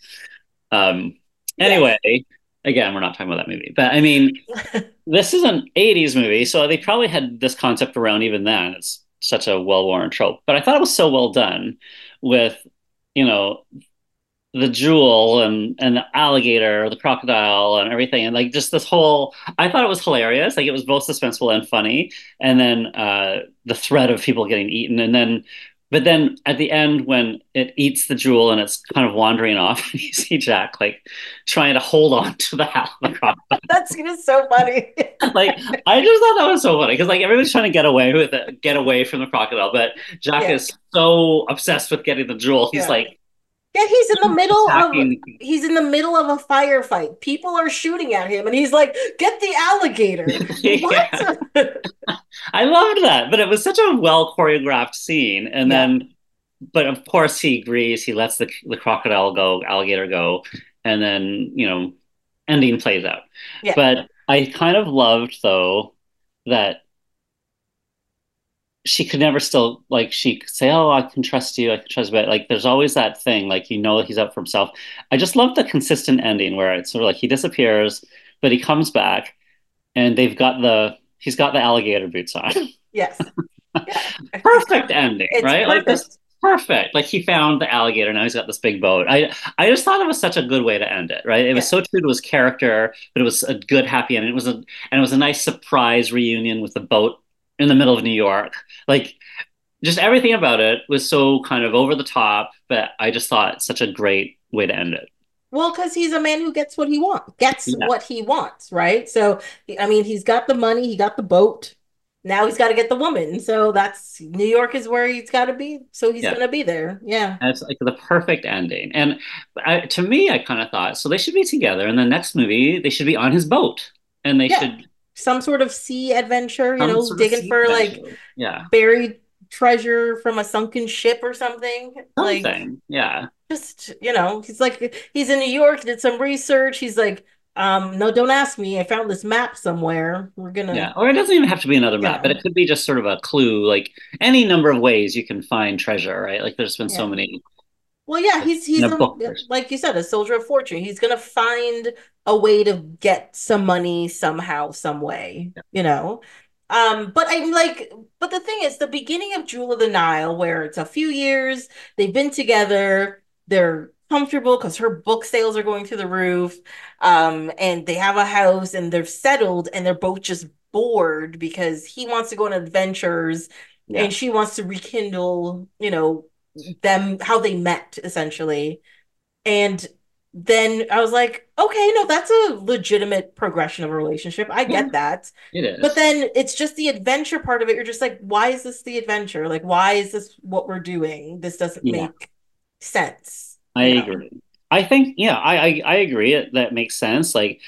Um. Anyway, yeah. again, we're not talking about that movie, but I mean, this is an eighties movie, so they probably had this concept around even then. It's such a well-worn trope, but I thought it was so well done with, you know, the jewel and, and the alligator, the crocodile and everything. And like just this whole, I thought it was hilarious. Like it was both suspenseful and funny. And then uh, the threat of people getting eaten. And then, but then at the end when it eats the jewel and it's kind of wandering off, you see Jack like trying to hold on to the half of the crocodile. That's just so funny. Like, I just thought that was so funny. Cause like everybody's trying to get away with it, get away from the crocodile. But Jack yeah. is so obsessed with getting the jewel. He's yeah. like, Yeah, he's in the middle of he's in the middle of a firefight. People are shooting at him, and he's like, "Get the alligator!" What? I loved that, but it was such a well choreographed scene. And yeah. then, but of course, he agrees. He lets the the crocodile go, alligator go, and then you know, ending plays out. Yeah. But I kind of loved though that she could never still, like, she could say, oh, I can trust you, I can trust you. But, like, there's always that thing, like, you know he's up for himself. I just love the consistent ending where it's sort of like he disappears, but he comes back, and they've got the, he's got the alligator boots on. Yes. Yeah. Perfect ending, it's right? Perfect. Like, this perfect. Like, he found the alligator, now he's got this big boat. I I just thought it was such a good way to end it, right? It yeah. was so true to his character, but it was a good, happy ending. It was a, and it was a nice surprise reunion with the boat in the middle of New York. Like just everything about it was so kind of over the top, but I just thought it's such a great way to end it. Well, because he's a man who gets what he wants, gets yeah. what he wants, right? So, I mean, he's got the money, he got the boat, now he's got to get the woman. So that's, New York is where he's got to be. So he's yeah. going to be there. Yeah. That's like the perfect ending. And I, to me, I kind of thought, so they should be together in the next movie, they should be on his boat and they yeah. should some sort of sea adventure, you know, digging for like buried treasure from a sunken ship or something. Something, like, yeah. Just, you know, he's like, he's in New York, did some research. He's like, um, no, don't ask me. I found this map somewhere. We're gonna. Yeah, or it doesn't even have to be another map, yeah. but it could be just sort of a clue. Like any number of ways you can find treasure, right? Like there's been yeah. so many. Well, yeah, he's he's a, like you said, a soldier of fortune. He's gonna find a way to get some money somehow, some way, yeah. you know. Um, but I'm like, but the thing is, the beginning of Jewel of the Nile, where it's a few years, they've been together, they're comfortable because her book sales are going through the roof, um, and they have a house and they're settled and they're both just bored because he wants to go on adventures yeah. and she wants to rekindle, you know, them, how they met essentially. And then I was like, okay, no, that's a legitimate progression of a relationship. I get yeah, that. It is. But then it's just the adventure part of it. You're just like, why is this the adventure? Like, why is this what we're doing? This doesn't yeah. make sense. I you know? agree. I think, yeah, I, I, I agree. It, that makes sense. Like,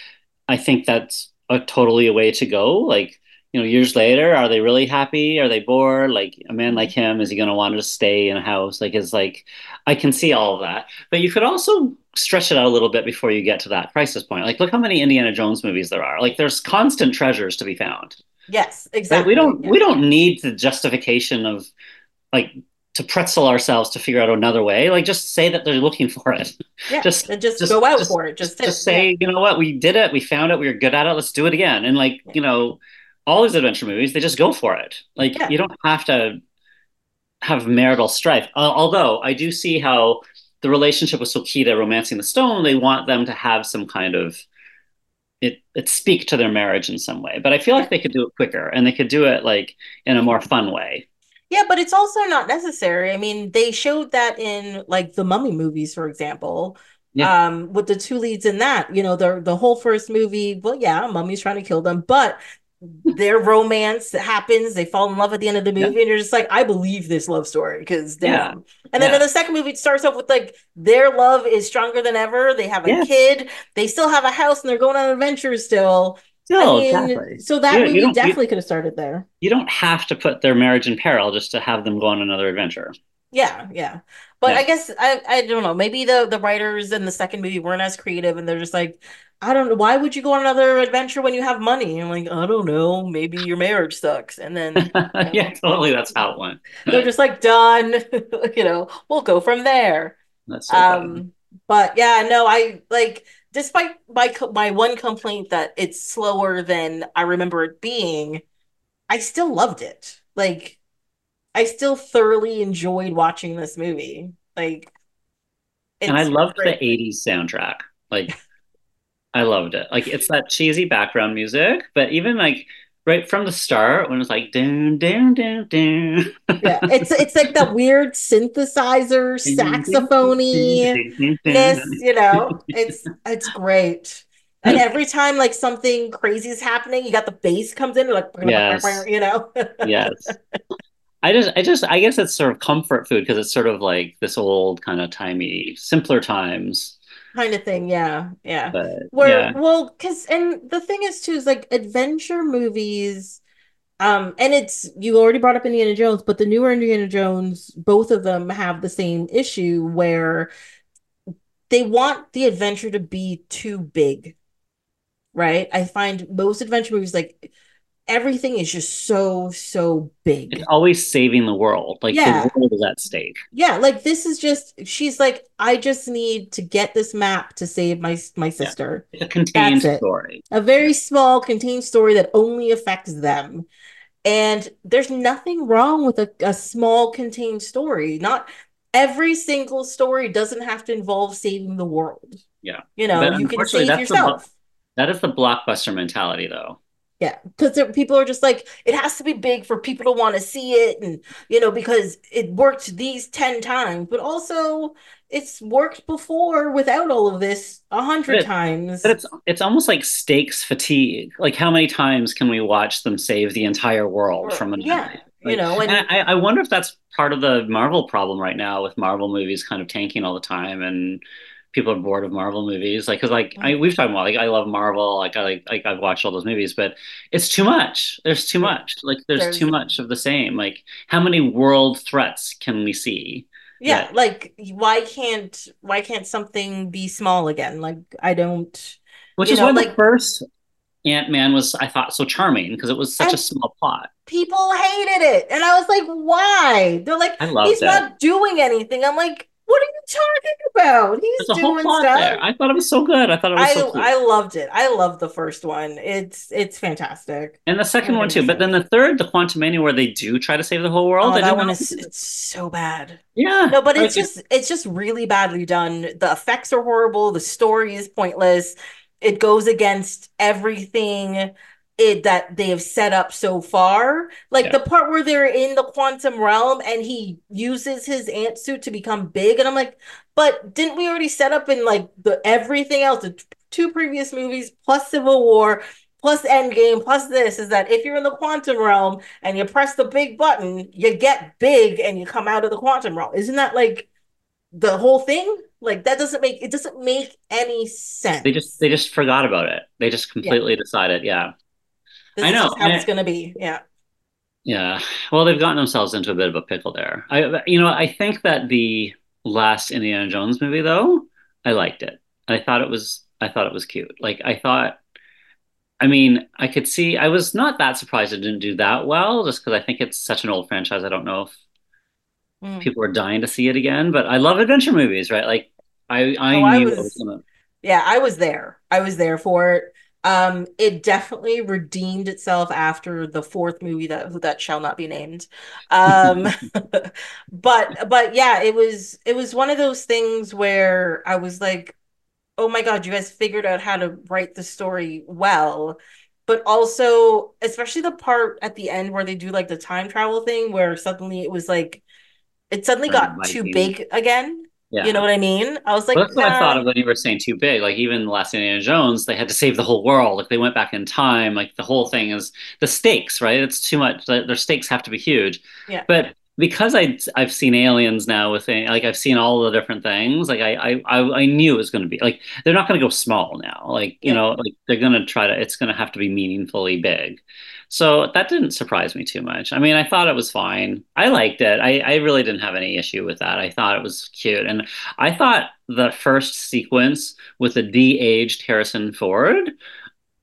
I think that's a totally a way to go. Like, you know, years later, are they really happy? Are they bored? Like a man like him, is he going to want to stay in a house? Like, it's like, I can see all of that. But you could also stretch it out a little bit before you get to that crisis point. Like, look how many Indiana Jones movies there are. Like, there's constant treasures to be found. Yes, exactly. Like, we don't, yeah. we don't need the justification of, like, to pretzel ourselves to figure out another way. Like, just say that they're looking for it. Yeah, just, and just, just go out just, for it. Just, just, just say, yeah. you know what, we did it. We found it. We were good at it. Let's do it again. And, like, you know, all these adventure movies, they just go for it. Like, yeah. you don't have to have marital strife. Uh, although, I do see how the relationship was so key to Romancing the Stone, they want them to have some kind of, it, it speak to their marriage in some way. But I feel like they could do it quicker, and they could do it, like, in a more fun way. Yeah, but it's also not necessary. I mean, they showed that in, like, the Mummy movies, for example, Yeah. um, with the two leads in that. You know, the, the whole first movie, well, yeah, Mummy's trying to kill them, but their romance happens, they fall in love at the end of the movie, yeah. and you're just like, I believe this love story, because damn. Yeah. And then yeah. in the second movie, it starts off with, like, their love is stronger than ever, they have a yeah. kid, they still have a house, and they're going on adventures still. No, I mean, exactly. So that you, movie you definitely could have started there. You don't have to put their marriage in peril just to have them go on another adventure. Yeah, yeah. But yeah. I guess, I, I don't know, maybe the, the writers in the second movie weren't as creative, and they're just like, I don't know, why would you go on another adventure when you have money? And like, I don't know, maybe your marriage sucks. And then you know, yeah, totally, that's how it went. They're just like, done, you know, we'll go from there. That's so um funny. But yeah, no, I like, despite my my one complaint that it's slower than I remember it being, I still loved it. Like, I still thoroughly enjoyed watching this movie. Like, it's and I loved great. the eighties soundtrack. Like, I loved it. Like, it's that cheesy background music, but even like right from the start when it's like down, down, down, down. Yeah, it's it's like that weird synthesizer saxophony -ness, you know. It's it's great. And every time like something crazy is happening, you got the bass comes in, like yes. you know. Yes. I just, I just, I guess it's sort of comfort food because it's sort of like this old kind of timey, simpler times kind of thing. Yeah, yeah. But, Where, yeah. well, because and the thing is too is like adventure movies, um, and it's you already brought up Indiana Jones, but the newer Indiana Jones, both of them have the same issue where they want the adventure to be too big, right? I find most adventure movies like. Everything is just so so big. It's always saving the world. Like yeah. the world is at stake. Yeah, like this is just. She's like, I just need to get this map to save my my sister. Yeah. It's a contained That's story. It. A very small contained story that only affects them. And there's nothing wrong with a, a small contained story. Not every single story doesn't have to involve saving the world. Yeah, you know, but you can save yourself. The, that is the blockbuster mentality, though. Yeah, because people are just like, it has to be big for people to want to see it. And, you know, because it worked these ten times. But also, it's worked before without all of this a hundred times. But it's it's almost like stakes fatigue. Like, how many times can we watch them save the entire world or, from a yeah, night? Like, you know, and, and I, I wonder if that's part of the Marvel problem right now with Marvel movies kind of tanking all the time and people are bored of Marvel movies. Like, cause like I, we've talked about, like, I love Marvel. Like I, like, like I've watched all those movies, but it's too much. There's too much. Like there's, there's too much of the same. Like how many world threats can we see? Yeah. That... Like why can't, why can't something be small again? Like I don't, which is know, one like the first Ant-Man was, I thought, so charming because it was such a small plot. People hated it. And I was like, why? They're like, he's it. not doing anything. I'm like, what are you talking about? He's There's doing stuff. There. I thought it was so good. I thought it was I, so cool. I loved it. I loved the first one. It's it's fantastic. And the second one too. Sense. But then the third, the Quantumania, where they do try to save the whole world. Oh, that one is it's so bad. Yeah. No, but it's like, just it's just really badly done. The effects are horrible. The story is pointless. It goes against everything it that they have set up so far. Like yeah. the part where they're in the quantum realm and he uses his ant suit to become big. And I'm like, but didn't we already set up in like the everything else, the two previous movies, plus Civil War, plus Endgame, plus this, is that if you're in the quantum realm and you press the big button, you get big and you come out of the quantum realm. Isn't that like the whole thing? Like that doesn't make it doesn't make any sense. They just they just forgot about it. They just completely yeah. decided, yeah. This I know is just how and it's it, gonna be, yeah. Yeah. Well, they've gotten themselves into a bit of a pickle there. I, you know, I think that the last Indiana Jones movie, though, I liked it. I thought it was I thought it was cute. Like I thought, I mean, I could see. I was not that surprised it didn't do that well, just because I think it's such an old franchise. I don't know if mm. people are dying to see it again, but I love adventure movies, right? Like. I, I, oh, I knew was, was gonna... Yeah, I was there. I was there for it. Um, it definitely redeemed itself after the fourth movie that that shall not be named. Um, but but yeah, it was it was one of those things where I was like, oh my God, you guys figured out how to write the story well. But also, especially the part at the end where they do like the time travel thing, where suddenly it was like it suddenly oh, got too team. big again. Yeah. You know what I mean? I was like, well, that's what nah. I thought of when you were saying too big. Like even the last Indiana Jones, they had to save the whole world. Like they went back in time. Like the whole thing is the stakes, right? It's too much. Like, their stakes have to be huge. Yeah. But because I I've seen Aliens now with like I've seen all the different things. Like I I I, I knew it was going to be like they're not going to go small now. Like you yeah. know like they're going to try to. It's going to have to be meaningfully big. So that didn't surprise me too much. I mean, I thought it was fine. I liked it. I, I really didn't have any issue with that. I thought it was cute. And I thought the first sequence with the de-aged Harrison Ford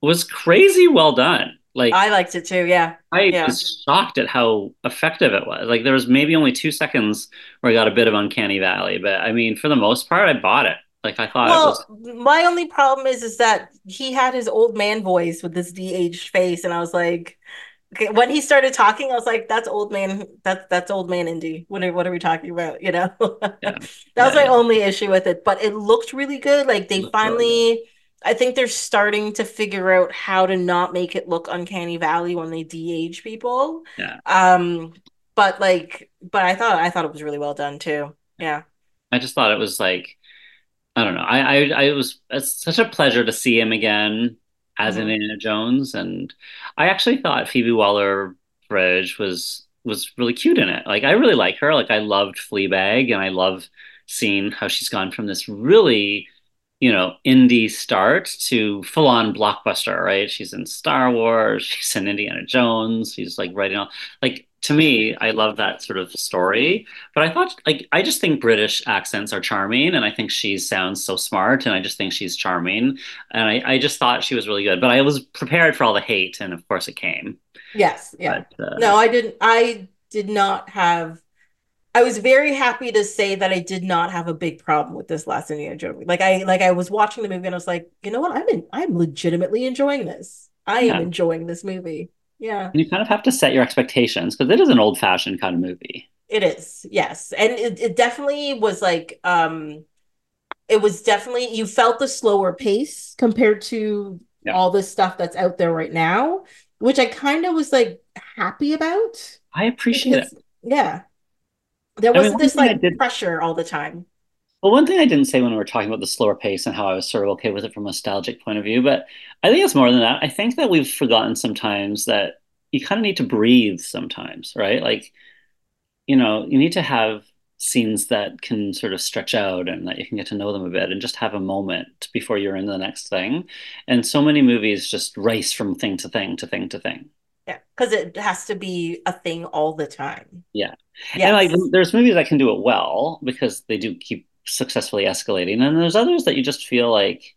was crazy well done. Like I liked it too, yeah. I yeah. was shocked at how effective it was. Like there was maybe only two seconds where I got a bit of uncanny valley. But I mean, for the most part, I bought it. Like I thought well, it was... my only problem is is that he had his old man voice with this de-aged face, and I was like, okay, when he started talking, I was like, that's old man, that's that's old man Indy. What are what are we talking about? You know? Yeah. that yeah, was my yeah. only issue with it. But it looked really good. Like they finally really I think they're starting to figure out how to not make it look uncanny valley when they de-age people. Yeah. Um but like but I thought I thought it was really well done too. Yeah. I just thought it was like I don't know. I, I, I was it's such a pleasure to see him again as mm-hmm. Indiana Jones, and I actually thought Phoebe Waller-Bridge was was really cute in it. Like I really like her. Like I loved Fleabag, and I love seeing how she's gone from this really, you know, indie start to full on blockbuster. Right? She's in Star Wars. She's in Indiana Jones. She's like writing all like. To me, I love that sort of story, but I thought, like, I just think British accents are charming, and I think she sounds so smart, and I just think she's charming, and I, I just thought she was really good. But I was prepared for all the hate, and of course, it came. Yes, yeah. But, uh, no, I didn't. I did not have. I was very happy to say that I did not have a big problem with this last Indiana Jones movie. Like I, like I was watching the movie, and I was like, you know what? I'm in, I'm legitimately enjoying this. I yeah. am enjoying this movie. Yeah. And you kind of have to set your expectations because it is an old fashioned kind of movie. It is. Yes. And it, it definitely was like, um, it was definitely, you felt the slower pace compared to yeah. all this stuff that's out there right now, which I kind of was like happy about. I appreciate because, it. Yeah. There wasn't I mean, this like did... pressure all the time. Well, one thing I didn't say when we were talking about the slower pace and how I was sort of okay with it from a nostalgic point of view, but I think it's more than that. I think that we've forgotten sometimes that you kind of need to breathe sometimes, right? Like, you know, you need to have scenes that can sort of stretch out and that you can get to know them a bit and just have a moment before you're in the next thing. And so many movies just race from thing to thing to thing to thing. Yeah, because it has to be a thing all the time. Yeah. Yes. And like, there's movies that can do it well because they do keep successfully escalating. And there's others that you just feel like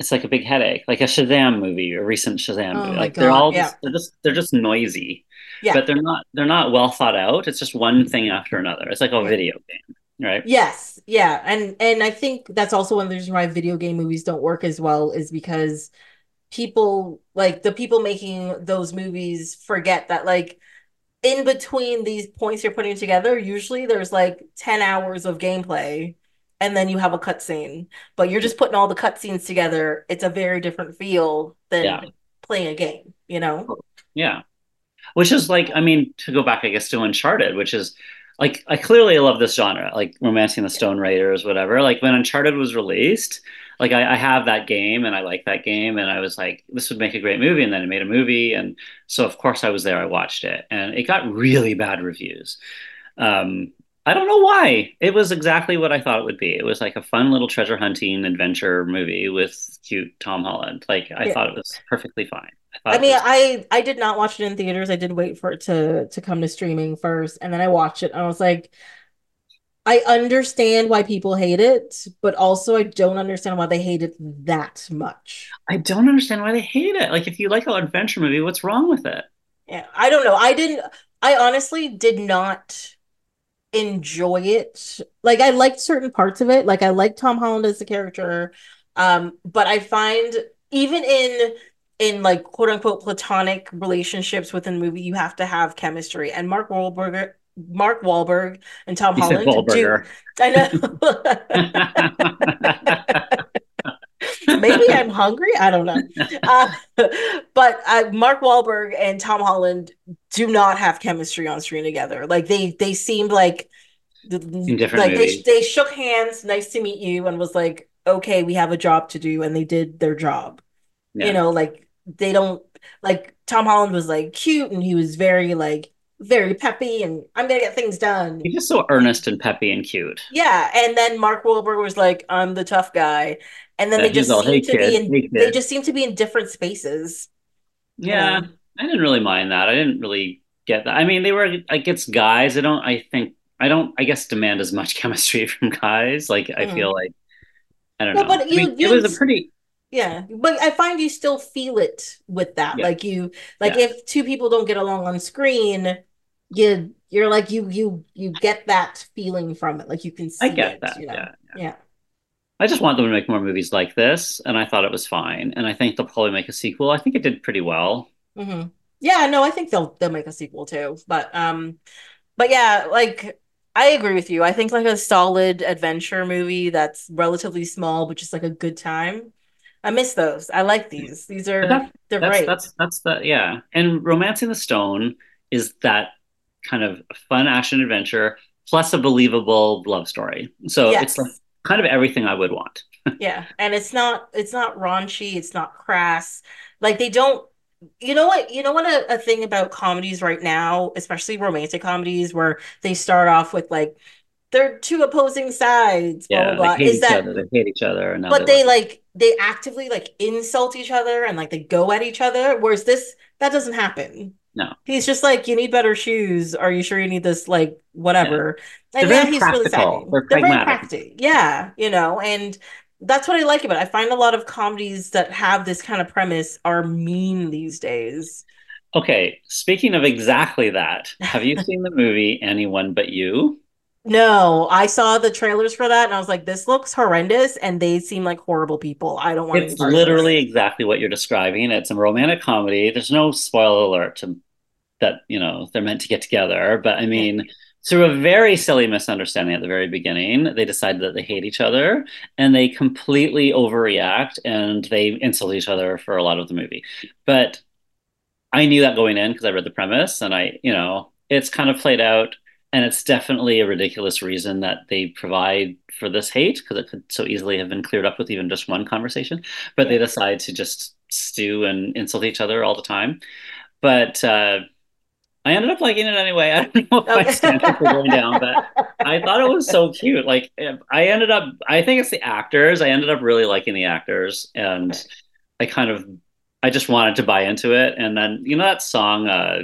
it's like a big headache, like a Shazam movie, a recent Shazam oh movie. Like God. they're all yeah. just, they're just they're just noisy, yeah. but they're not they're not well thought out. It's just one thing after another. It's like a video game, right? Yes, yeah, and and I think that's also one of the reasons why video game movies don't work as well is because people like the people making those movies forget that like in between these points you're putting together, usually there's like ten hours of gameplay. And then you have a cutscene, but you're just putting all the cutscenes together. It's a very different feel than yeah. playing a game, you know? Yeah. Which is like, I mean, to go back, I guess, to Uncharted, which is like, I clearly love this genre, like Romancing the Stone Raiders, whatever. Like when Uncharted was released, like I, I have that game and I like that game. And I was like, this would make a great movie. And then it made a movie. And so of course I was there, I watched it and it got really bad reviews. Um, I don't know why. It was exactly what I thought it would be. It was like a fun little treasure hunting adventure movie with cute Tom Holland. Like I yeah. thought it was perfectly fine. I, I mean, was... I, I did not watch it in theaters. I did wait for it to, to come to streaming first. And then I watched it. And I was like, I understand why people hate it, but also I don't understand why they hate it that much. I don't understand why they hate it. Like if you like an adventure movie, what's wrong with it? Yeah, I don't know. I didn't, I honestly did not enjoy it. Like I liked certain parts of it. Like I like Tom Holland as the character. Um, but I find even in in like quote unquote platonic relationships within a movie, you have to have chemistry. And Mark Wahlberg Mark Wahlberg and Tom you Holland. Do, I know. Maybe I'm hungry. I don't know. Uh, but uh, Mark Wahlberg and Tom Holland do not have chemistry on screen together. Like they they seemed like, In different like they, they shook hands, nice to meet you, and was like, okay, we have a job to do, and they did their job. Yeah. You know, like they don't like Tom Holland was like cute, and he was very like very peppy, and I'm gonna get things done. He's just so earnest and peppy and cute. Yeah, and then Mark Wahlberg was like, I'm the tough guy, and then yeah, they just all, seem hey, to kid, be in hey, they just seem to be in different spaces. Yeah. Um, I didn't really mind that. I didn't really get that. I mean, they were, I guess, guys. I don't, I think, I don't, I guess, demand as much chemistry from guys. Like, mm. I feel like, I don't no, know. But I you, mean, you, it was a pretty. Yeah. But I find you still feel it with that. Yeah. Like you, like yeah. if two people don't get along on screen, you, you're like, you, you, you get that feeling from it. Like you can see I get it, that. You know? Yeah, yeah. yeah. I just want them to make more movies like this. And I thought it was fine. And I think they'll probably make a sequel. I think it did pretty well. Mm-hmm. Yeah, no, I think they'll they'll make a sequel too. But um, but yeah, like I agree with you. I think like a solid adventure movie that's relatively small, but just like a good time. I miss those. I like these. These are that, they're that's, great. That's that's the yeah. And Romancing the Stone is that kind of fun action adventure plus a believable love story. So yes. it's like kind of everything I would want. yeah, and it's not it's not raunchy. It's not crass. Like they don't. You know what? You know what? A, a thing about comedies right now, especially romantic comedies, where they start off with like they're two opposing sides. Blah, yeah, blah, blah. They hate is each that, other. They hate each other, and but they, they like they actively like insult each other and like they go at each other. Whereas this, that doesn't happen. No, he's just like, you need better shoes. Are you sure you need this? Like whatever. Yeah. And now he's really sad. They're very practical. Yeah, you know, and. That's what I like about it. I find a lot of comedies that have this kind of premise are mean these days. Okay, speaking of exactly that, have you seen the movie Anyone But You? No, I saw the trailers for that and I was like, this looks horrendous and they seem like horrible people. I don't want to. It's literally exactly what you're describing. It's a romantic comedy. There's no spoiler alert to, that, you know, they're meant to get together. But I mean... through a very silly misunderstanding at the very beginning, they decide that they hate each other and they completely overreact and they insult each other for a lot of the movie. But I knew that going in because I read the premise and I, you know, it's kind of played out and it's definitely a ridiculous reason that they provide for this hate because it could so easily have been cleared up with even just one conversation. But they decide to just stew and insult each other all the time. But, uh, I ended up liking it anyway. I don't know if my standards were going down, but I I thought it was so cute. Like, I ended up, I think it's the actors. I ended up really liking the actors, and I kind of, I just wanted to buy into it. And then, you know, that song, uh,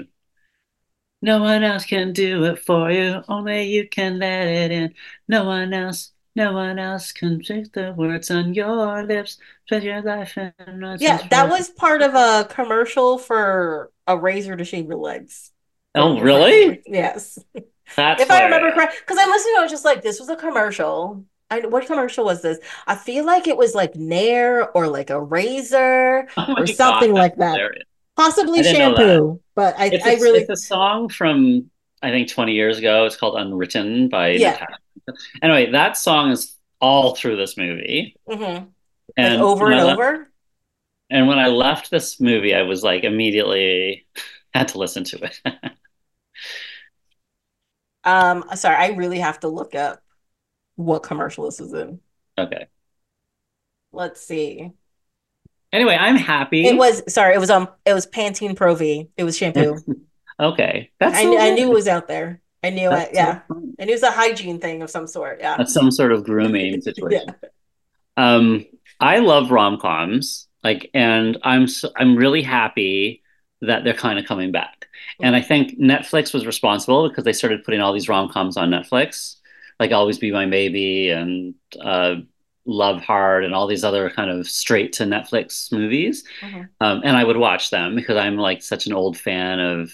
no one else can do it for you. Only you can let it in. No one else. No one else can take the words on your lips. Your life and yeah, that was part of a commercial for a razor to shave your legs. Oh, really? Yes. That's if hilarious. I remember correctly, because I listened to it, I was just like, this was a commercial. I, what commercial was this? I feel like it was like Nair or like a razor oh or something God, like that. Hilarious. Possibly shampoo. But I, it's a, I really... It's a song from, I think, twenty years ago. It's called Unwritten by... Yeah. The... Anyway, that song is all through this movie. Mm-hmm. And like over and over? Left... And when I left this movie, I was like immediately... had to listen to it. um, sorry, I really have to look up what commercial this was in. Okay. Let's see. Anyway, I'm happy. It was sorry. It was um. It was Pantene Pro-V. It was shampoo. Okay, that's. I, so I knew it was out there. I knew that's it. Yeah, so and it was a hygiene thing of some sort. Yeah, that's some sort of grooming situation. Yeah. Um, I love rom-coms. Like, and I'm so, I'm really happy that they're kind of coming back. Mm-hmm. And I think Netflix was responsible because they started putting all these rom-coms on Netflix, like Always Be My Baby and uh, Love Hard and all these other kind of straight to Netflix movies. Mm-hmm. Um, and I would watch them because I'm like such an old fan of,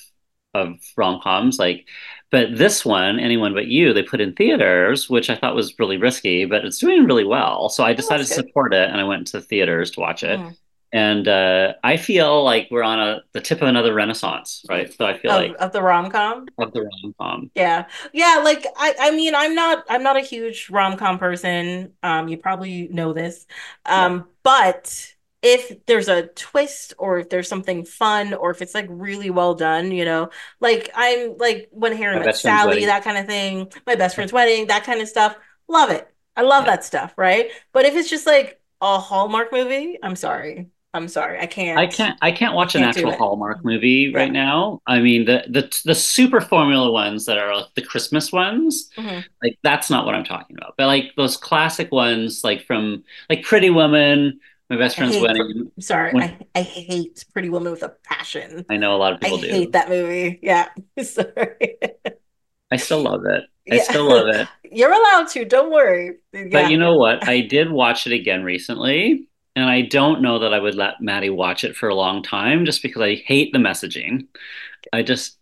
of rom-coms. Like, but this one, Anyone But You, they put in theaters, which I thought was really risky, but it's doing really well. So I decided oh, to support it and I went to the theaters to watch it. Mm-hmm. And uh, I feel like we're on a, the tip of another renaissance, right? So I feel of, like of the rom com, of the rom com. Yeah, yeah. Like I, I mean, I'm not, I'm not a huge rom com person. Um, you probably know this. Um, yeah. But if there's a twist, or if there's something fun, or if it's like really well done, you know, like I'm like When Harry Met Sally, that kind of thing. My Best Friend's Wedding, that kind of stuff. Love it. I love yeah. that stuff, right? But if it's just like a Hallmark movie, I'm sorry. I'm sorry, I can't. I can't. I can't watch I can't an actual Hallmark movie right yeah. now. I mean, the the the super formula ones that are the Christmas ones, mm-hmm. like that's not what I'm talking about. But like those classic ones, like from like Pretty Woman, My Best Friend's Wedding. I'm sorry, when, I, I hate Pretty Woman with a passion. I know a lot of people I do. I hate that movie. Yeah, sorry. I still love it. I yeah. still love it. You're allowed to. Don't worry. Yeah. But you know what? I did watch it again recently. And I don't know that I would let Maddie watch it for a long time just because I hate the messaging. I just,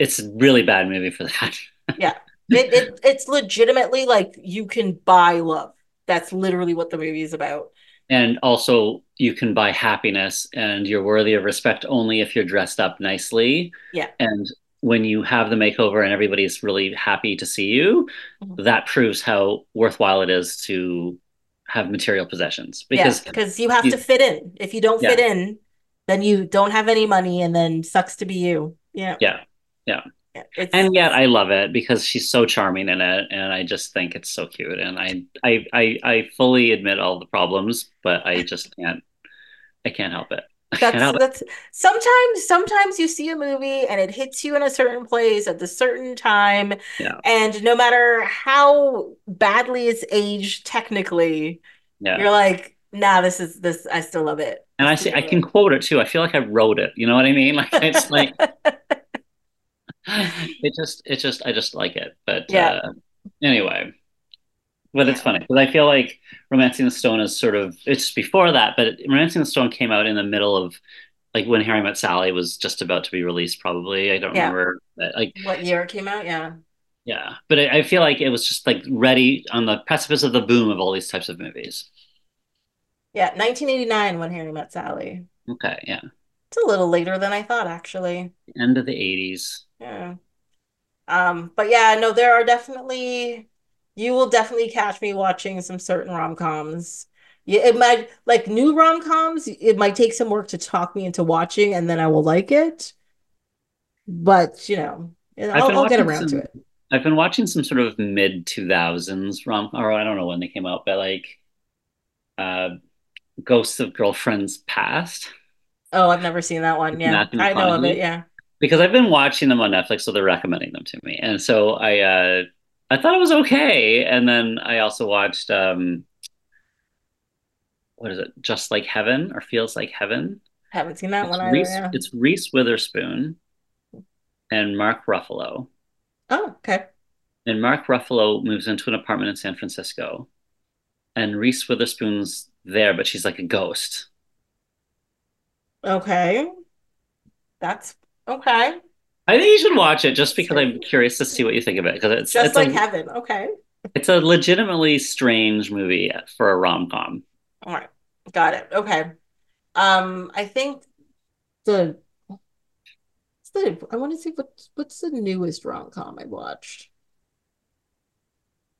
it's a really bad movie for that. Yeah. It, it It's legitimately like you can buy love. That's literally what the movie is about. And also you can buy happiness and you're worthy of respect only if you're dressed up nicely. Yeah. And when you have the makeover and everybody's really happy to see you, mm-hmm. that proves how worthwhile it is to have material possessions, because because yeah, you have you, to fit in. If you don't yeah. fit in, then you don't have any money, and then sucks to be you. Yeah, yeah, yeah. yeah and yet, I love it because she's so charming in it, and I just think it's so cute. And I, I, I, I fully admit all the problems, but I just can't. I can't help it. That's help that's it. sometimes. Sometimes you see a movie and it hits you in a certain place at the certain time, yeah. and no matter how badly it's aged technically, yeah. you're like, nah, this is this. I still love it. And I see, I can quote it too. I feel like I wrote it. You know what I mean? Like it's like it just, it just, I just like it. But yeah. uh, anyway. But it's funny because I feel like Romancing the Stone is sort of, it's before that, but Romancing the Stone came out in the middle of like When Harry Met Sally was just about to be released, probably. I don't yeah. remember but, like what year it came out. Yeah. Yeah. But I, I feel like it was just like ready on the precipice of the boom of all these types of movies. Yeah. nineteen eighty-nine When Harry Met Sally. Okay. Yeah. It's a little later than I thought, actually. End of the eighties. Yeah. Um, but yeah, no, there are definitely... You will definitely catch me watching some certain rom-coms. Yeah, it might like new rom-coms. It might take some work to talk me into watching, and then I will like it. But you know, I'll, I'll get around some, to it. I've been watching some sort of mid two thousands rom, or I don't know when they came out, but like, uh, Ghosts of Girlfriends Past. Oh, I've never seen that one. Yeah, I know of it. Yeah, because I've been watching them on Netflix, so they're recommending them to me, and so I. Uh, I thought it was okay. And then I also watched, um, what is it? Just Like Heaven or Feels Like Heaven. Haven't seen that it's one either. Reese, it's Reese Witherspoon and Mark Ruffalo. Oh, okay. And Mark Ruffalo moves into an apartment in San Francisco. And Reese Witherspoon's there, but she's like a ghost. Okay. That's okay. I think you should watch it just because I'm curious to see what you think of it. Because it's just it's like a, heaven. Okay. It's a legitimately strange movie for a rom-com. All right. Got it. Okay. Um, I think the, the I want to see what what's the newest rom-com I watched.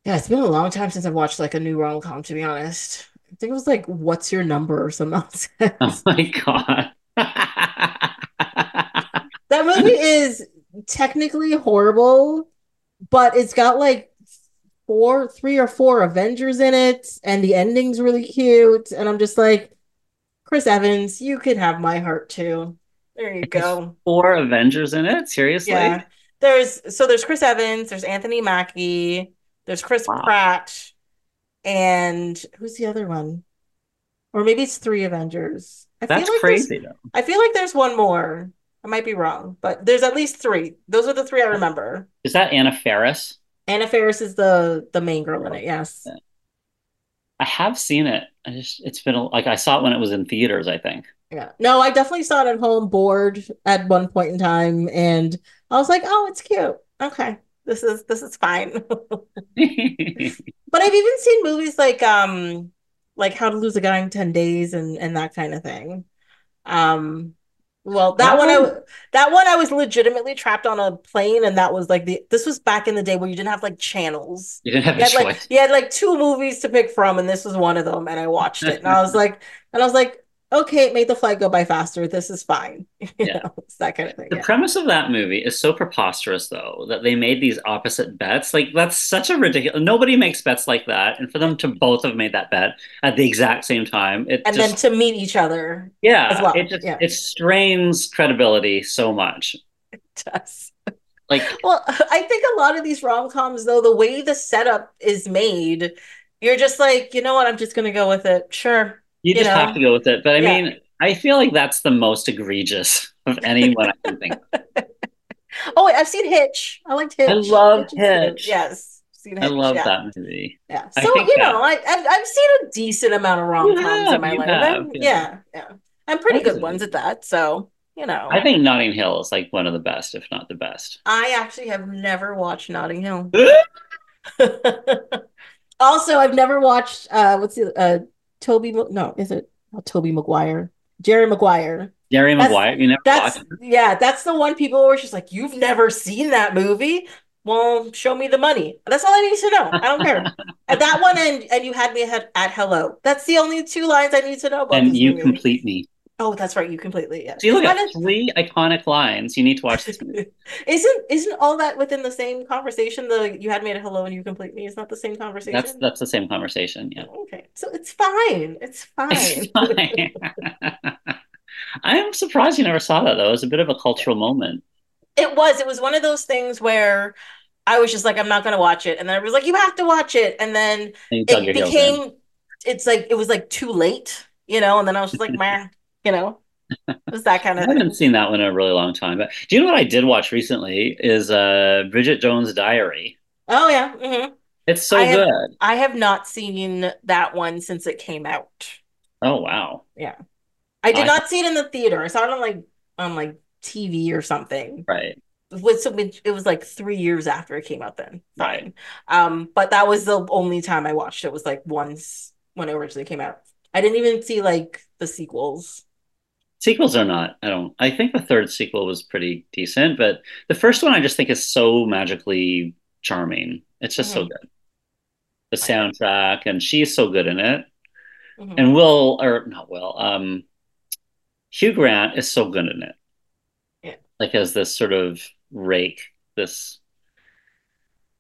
Yeah, it's been a long time since I've watched like a new rom-com, to be honest. I think it was like What's Your Number or something else. Oh my God. That movie is technically horrible, but it's got like four, three or four Avengers in it, and the ending's really cute. And I'm just like, Chris Evans, you could have my heart too. There you go. Four Avengers in it? Seriously? Yeah. There's so there's Chris Evans, there's Anthony Mackie, there's Chris wow. Pratt, and who's the other one? Or maybe it's three Avengers. I That's feel like crazy though. I feel like there's one more. I might be wrong, but there's at least three. Those are the three I remember. Is that Anna Faris? Anna Faris is the the main girl in it. Yes, I have seen it. I just it's been a, like I saw it when it was in theaters, I think. Yeah, no, I definitely saw it at home, bored at one point in time, and I was like, oh, it's cute. Okay, this is this is fine. But I've even seen movies like um like How to Lose a Guy in ten days and and that kind of thing. Um. Well, that one, I, that one I was legitimately trapped on a plane, and that was like the this was back in the day where you didn't have like channels. You didn't have you had, a choice. Like, you had like two movies to pick from, and this was one of them. And I watched it, and I was like, and I was like, okay, it made the flight go by faster. This is fine. You yeah, know, it's that kind of thing. The yeah. premise of that movie is so preposterous, though, that they made these opposite bets. Like that's such a ridiculous. Nobody makes bets like that, and for them to both have made that bet at the exact same time, it and just, then to meet each other, yeah, as well. It just yeah. it strains credibility so much. It does. Like, well, I think a lot of these rom-coms, though, the way the setup is made, you're just like, you know what, I'm just going to go with it. Sure. You, you just know. have to go with it. But I yeah. mean, I feel like that's the most egregious of anyone I can think of. Oh, wait, I've seen Hitch. I liked Hitch. I loved Hitch. Hitch. Yes. I've seen Hitch. I love yeah. that movie. Yeah. So, you that... know, I, I've, I've seen a decent amount of rom-coms in my life. Have, yeah. yeah. Yeah. And pretty that's good ones at that. So, you know. I think Notting Hill is like one of the best, if not the best. I actually have never watched Notting Hill. Also, I've never watched, uh, what's the, uh, Toby, no, is it not Toby Maguire? Jerry Maguire. Jerry Maguire, you never watched it? Yeah, that's the one people were just like, you've never seen that movie? Well, show me the money. That's all I need to know. I don't care. And that one and, and you had me at, at hello. That's the only two lines I need to know about. And you movie. complete me. Oh, that's right. You completely, yeah. So you look at three iconic lines. You need to watch this movie. Isn't isn't all that within the same conversation? The you had me at hello and you complete me. It's not the same conversation. That's that's the same conversation. Yeah. Okay. So it's fine. It's fine. It's fine. I'm surprised you never saw that though. It was a bit of a cultural moment. It was. It was one of those things where I was just like, I'm not gonna watch it. And then I was like, you have to watch it. And then and it became it's like it was like too late, you know, and then I was just like, meh. You know, it was that kind of thing. I haven't seen that one in a really long time. But do you know what I did watch recently is uh, Bridget Jones's Diary. Oh, yeah. Mm-hmm. It's so I have, good. I have not seen that one since it came out. Oh, wow. Yeah. I did I... not see it in the theater. I saw it on like on like T V or something. Right. With some, it was like three years after it came out then. Right. Um, but that was the only time I watched it was like once when it originally came out. I didn't even see like the sequels. Sequels are not, I don't, I think the third sequel was pretty decent, but the first one I just think is so magically charming. It's just mm-hmm. so good. The soundtrack, and she's so good in it. Mm-hmm. And Will, or not Will, um, Hugh Grant is so good in it. Yeah. Like as this sort of rake, this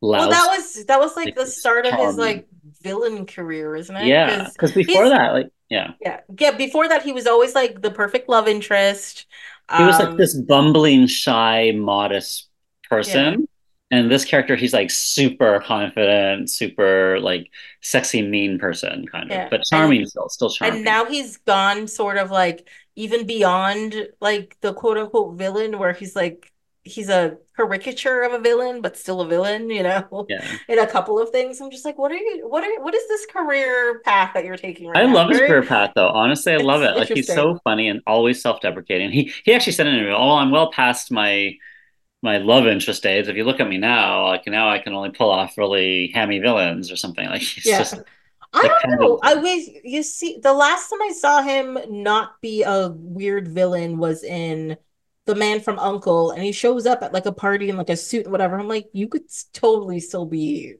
loud. Well, that was, that was like, like the start of charming. his like villain career, isn't it? Yeah, because before that, like, Yeah. Yeah. Yeah. Before that, he was always like the perfect love interest. He um, was like this bumbling, shy, modest person. Yeah. And this character, he's like super confident, super like sexy, mean person kind of, yeah. but charming and, still, still charming. And now he's gone sort of like even beyond like the quote unquote villain, where he's like, he's a caricature of a villain, but still a villain, you know, yeah. in a couple of things. I'm just like, what are you, what are, what is this career path that you're taking right I now? I love his career path though. Honestly, I it's love it. Like he's so funny and always self-deprecating. He, he actually said in an interview, oh, I'm well past my, my love interest days. If you look at me now, like now I can only pull off really hammy villains or something. Like he's yeah. just I don't know. Of... I was you see the last time I saw him not be a weird villain was in The Man from U N C L E, and he shows up at like a party in like a suit and whatever. I'm like, you could totally still be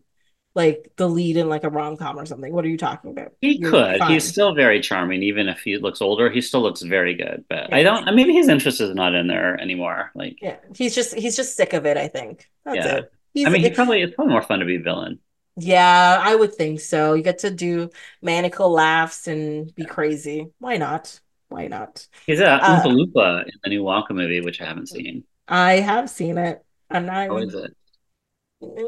like the lead in like a rom-com or something. What are you talking about? He You're could. Fine. He's still very charming, even if he looks older. He still looks very good. But yeah. I don't. I mean, his interest is not in there anymore. Like, yeah, he's just he's just sick of it. I think. That's yeah. It. He's, I mean, he probably it's probably more fun to be a villain. Yeah, I would think so. You get to do maniacal laughs and be crazy. Why not? Why not? He's at uh, Oompa Loompa in the new Wonka movie, which I haven't seen. I have seen it. I'm not. How is it? Mm,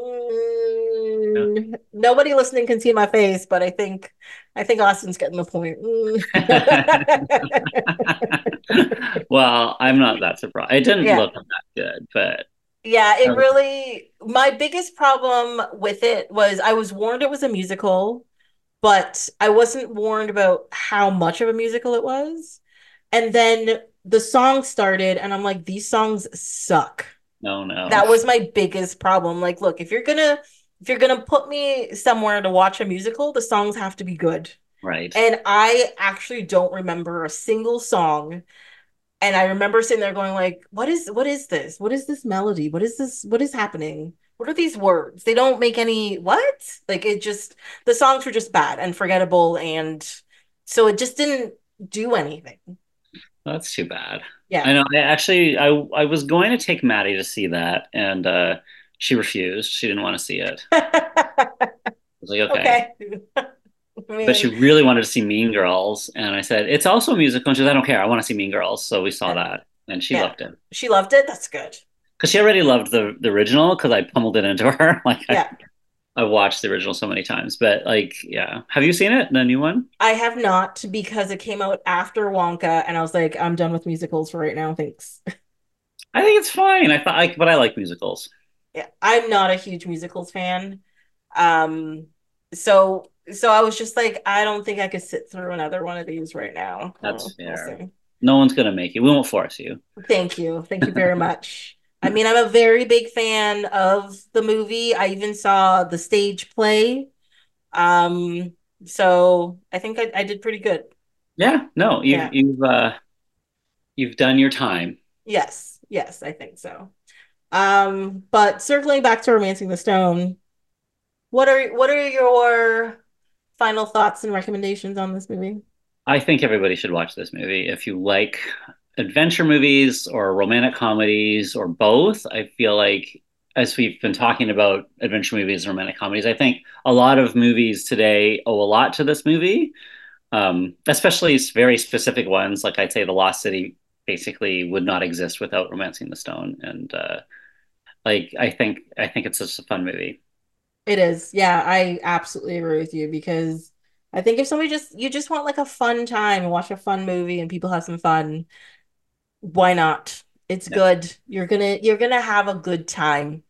no. Nobody listening can see my face, but I think I think Austin's getting the point. Mm. Well, I'm not that surprised. It didn't yeah. look that good, but yeah, it really. My biggest problem with it was I was warned it was a musical. But I wasn't warned about how much of a musical it was. And then the song started and I'm like, these songs suck. No, no. That was my biggest problem. Like, look, if you're gonna if you're gonna put me somewhere to watch a musical, the songs have to be good. Right. And I actually don't remember a single song. And I remember sitting there going like, what is what is this? What is this melody? What is this? What is happening? What are these words? They don't make any what? Like it just, the songs were just bad and forgettable. And so it just didn't do anything. That's too bad. Yeah. I know. I actually, I, I was going to take Maddie to see that and uh, she refused. She didn't want to see it. I was like, okay. okay. I mean, but she really wanted to see Mean Girls. And I said, it's also a musical. And she said, I don't care. I want to see Mean Girls. So we saw yeah. that and she yeah. loved it. She loved it. That's good. Because she already loved the, the original because I pummeled it into her. Like yeah. I, I watched the original so many times. But like, yeah. Have you seen it, the new one? I have not because it came out after Wonka and I was like, I'm done with musicals for right now. Thanks. I think it's fine. I, I But I like musicals. Yeah, I'm not a huge musicals fan. Um, so so I was just like, I don't think I could sit through another one of these right now. That's so, fair. We'll no one's going to make you. We won't force you. Thank you. Thank you very much. I mean, I'm a very big fan of the movie. I even saw the stage play. Um, so I think I, I did pretty good. Yeah, no, you've, yeah. you've, uh, you've done your time. Yes, yes, I think so. Um, but circling back to Romancing the Stone, what are, what are your final thoughts and recommendations on this movie? I think everybody should watch this movie. If you like adventure movies or romantic comedies or both. I feel like as we've been talking about adventure movies and romantic comedies, I think a lot of movies today owe a lot to this movie, um, especially very specific ones. Like I'd say The Lost City basically would not exist without Romancing the Stone. And uh, like, I think, I think it's just a fun movie. It is. Yeah, I absolutely agree with you because I think if somebody just, you just want like a fun time and watch a fun movie and people have some fun, why not? It's yeah. good. You're gonna you're gonna have a good time,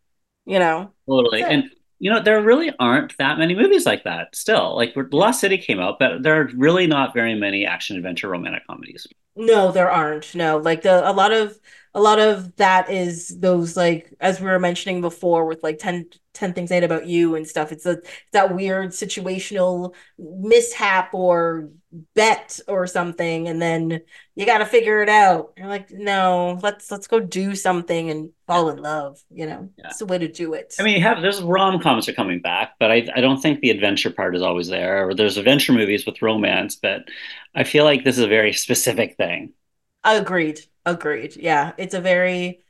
you know. Totally. And you know, there really aren't that many movies like that still. Like The Lost City came out, but there are really not very many action adventure romantic comedies. No, there aren't. No. Like the a lot of a lot of that is those like as we were mentioning before with like ten, ten Things I Hate About You and stuff. It's a it's that weird situational mishap or bet or something, and then you got to figure it out. You're like, no, let's let's go do something and fall in love. You know, yeah. it's the way to do it. I mean, you have there's rom coms are coming back, but I I don't think the adventure part is always there. Or there's adventure movies with romance, but I feel like this is a very specific thing. Agreed. Agreed. Yeah, it's a very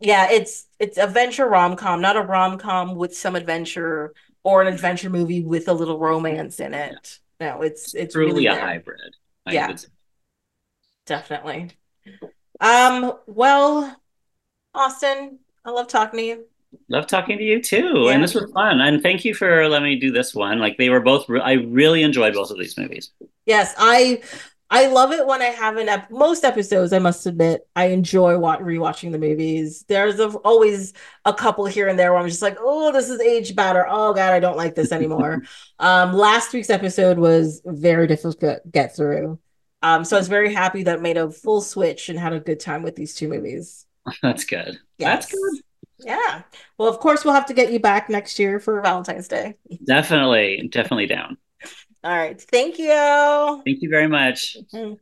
yeah, it's it's adventure rom-com, not a rom-com with some adventure or an adventure movie with a little romance in it. Yeah. No, it's it's truly really a there. hybrid. I yeah. Would say. Definitely. Um well, Austin, I love talking to you. Love talking to you too. Yeah. And this was fun. And thank you for letting me do this one. Like they were both, re I really enjoyed both of these movies. Yes. I, I love it when I have an ep most episodes, I must admit, I enjoy rewatching the movies. There's a, always a couple here and there where I'm just like, oh, this is aged better. Oh God, I don't like this anymore. um, last week's episode was very difficult to get through. Um, so I was very happy that I made a full switch and had a good time with these two movies. That's good. Yes. That's good. Yeah. Well, of course, we'll have to get you back next year for Valentine's Day. Definitely. Definitely down. All right. Thank you. Thank you very much. Mm-hmm.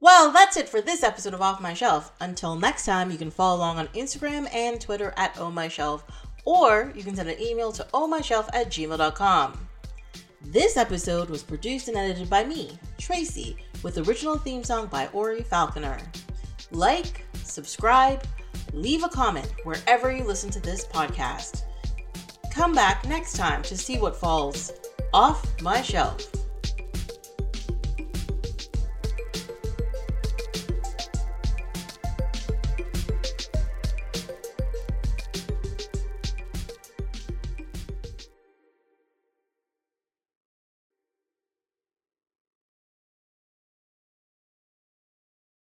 Well, that's it for this episode of Off My Shelf. Until next time, you can follow along on Instagram and Twitter at Oh My Shelf, or you can send an email to ohmyshelf at gmail dot com. This episode was produced and edited by me, Tracy, with original theme song by Ori Falconer. Like, subscribe, leave a comment wherever you listen to this podcast. Come back next time to see what falls off my shelf.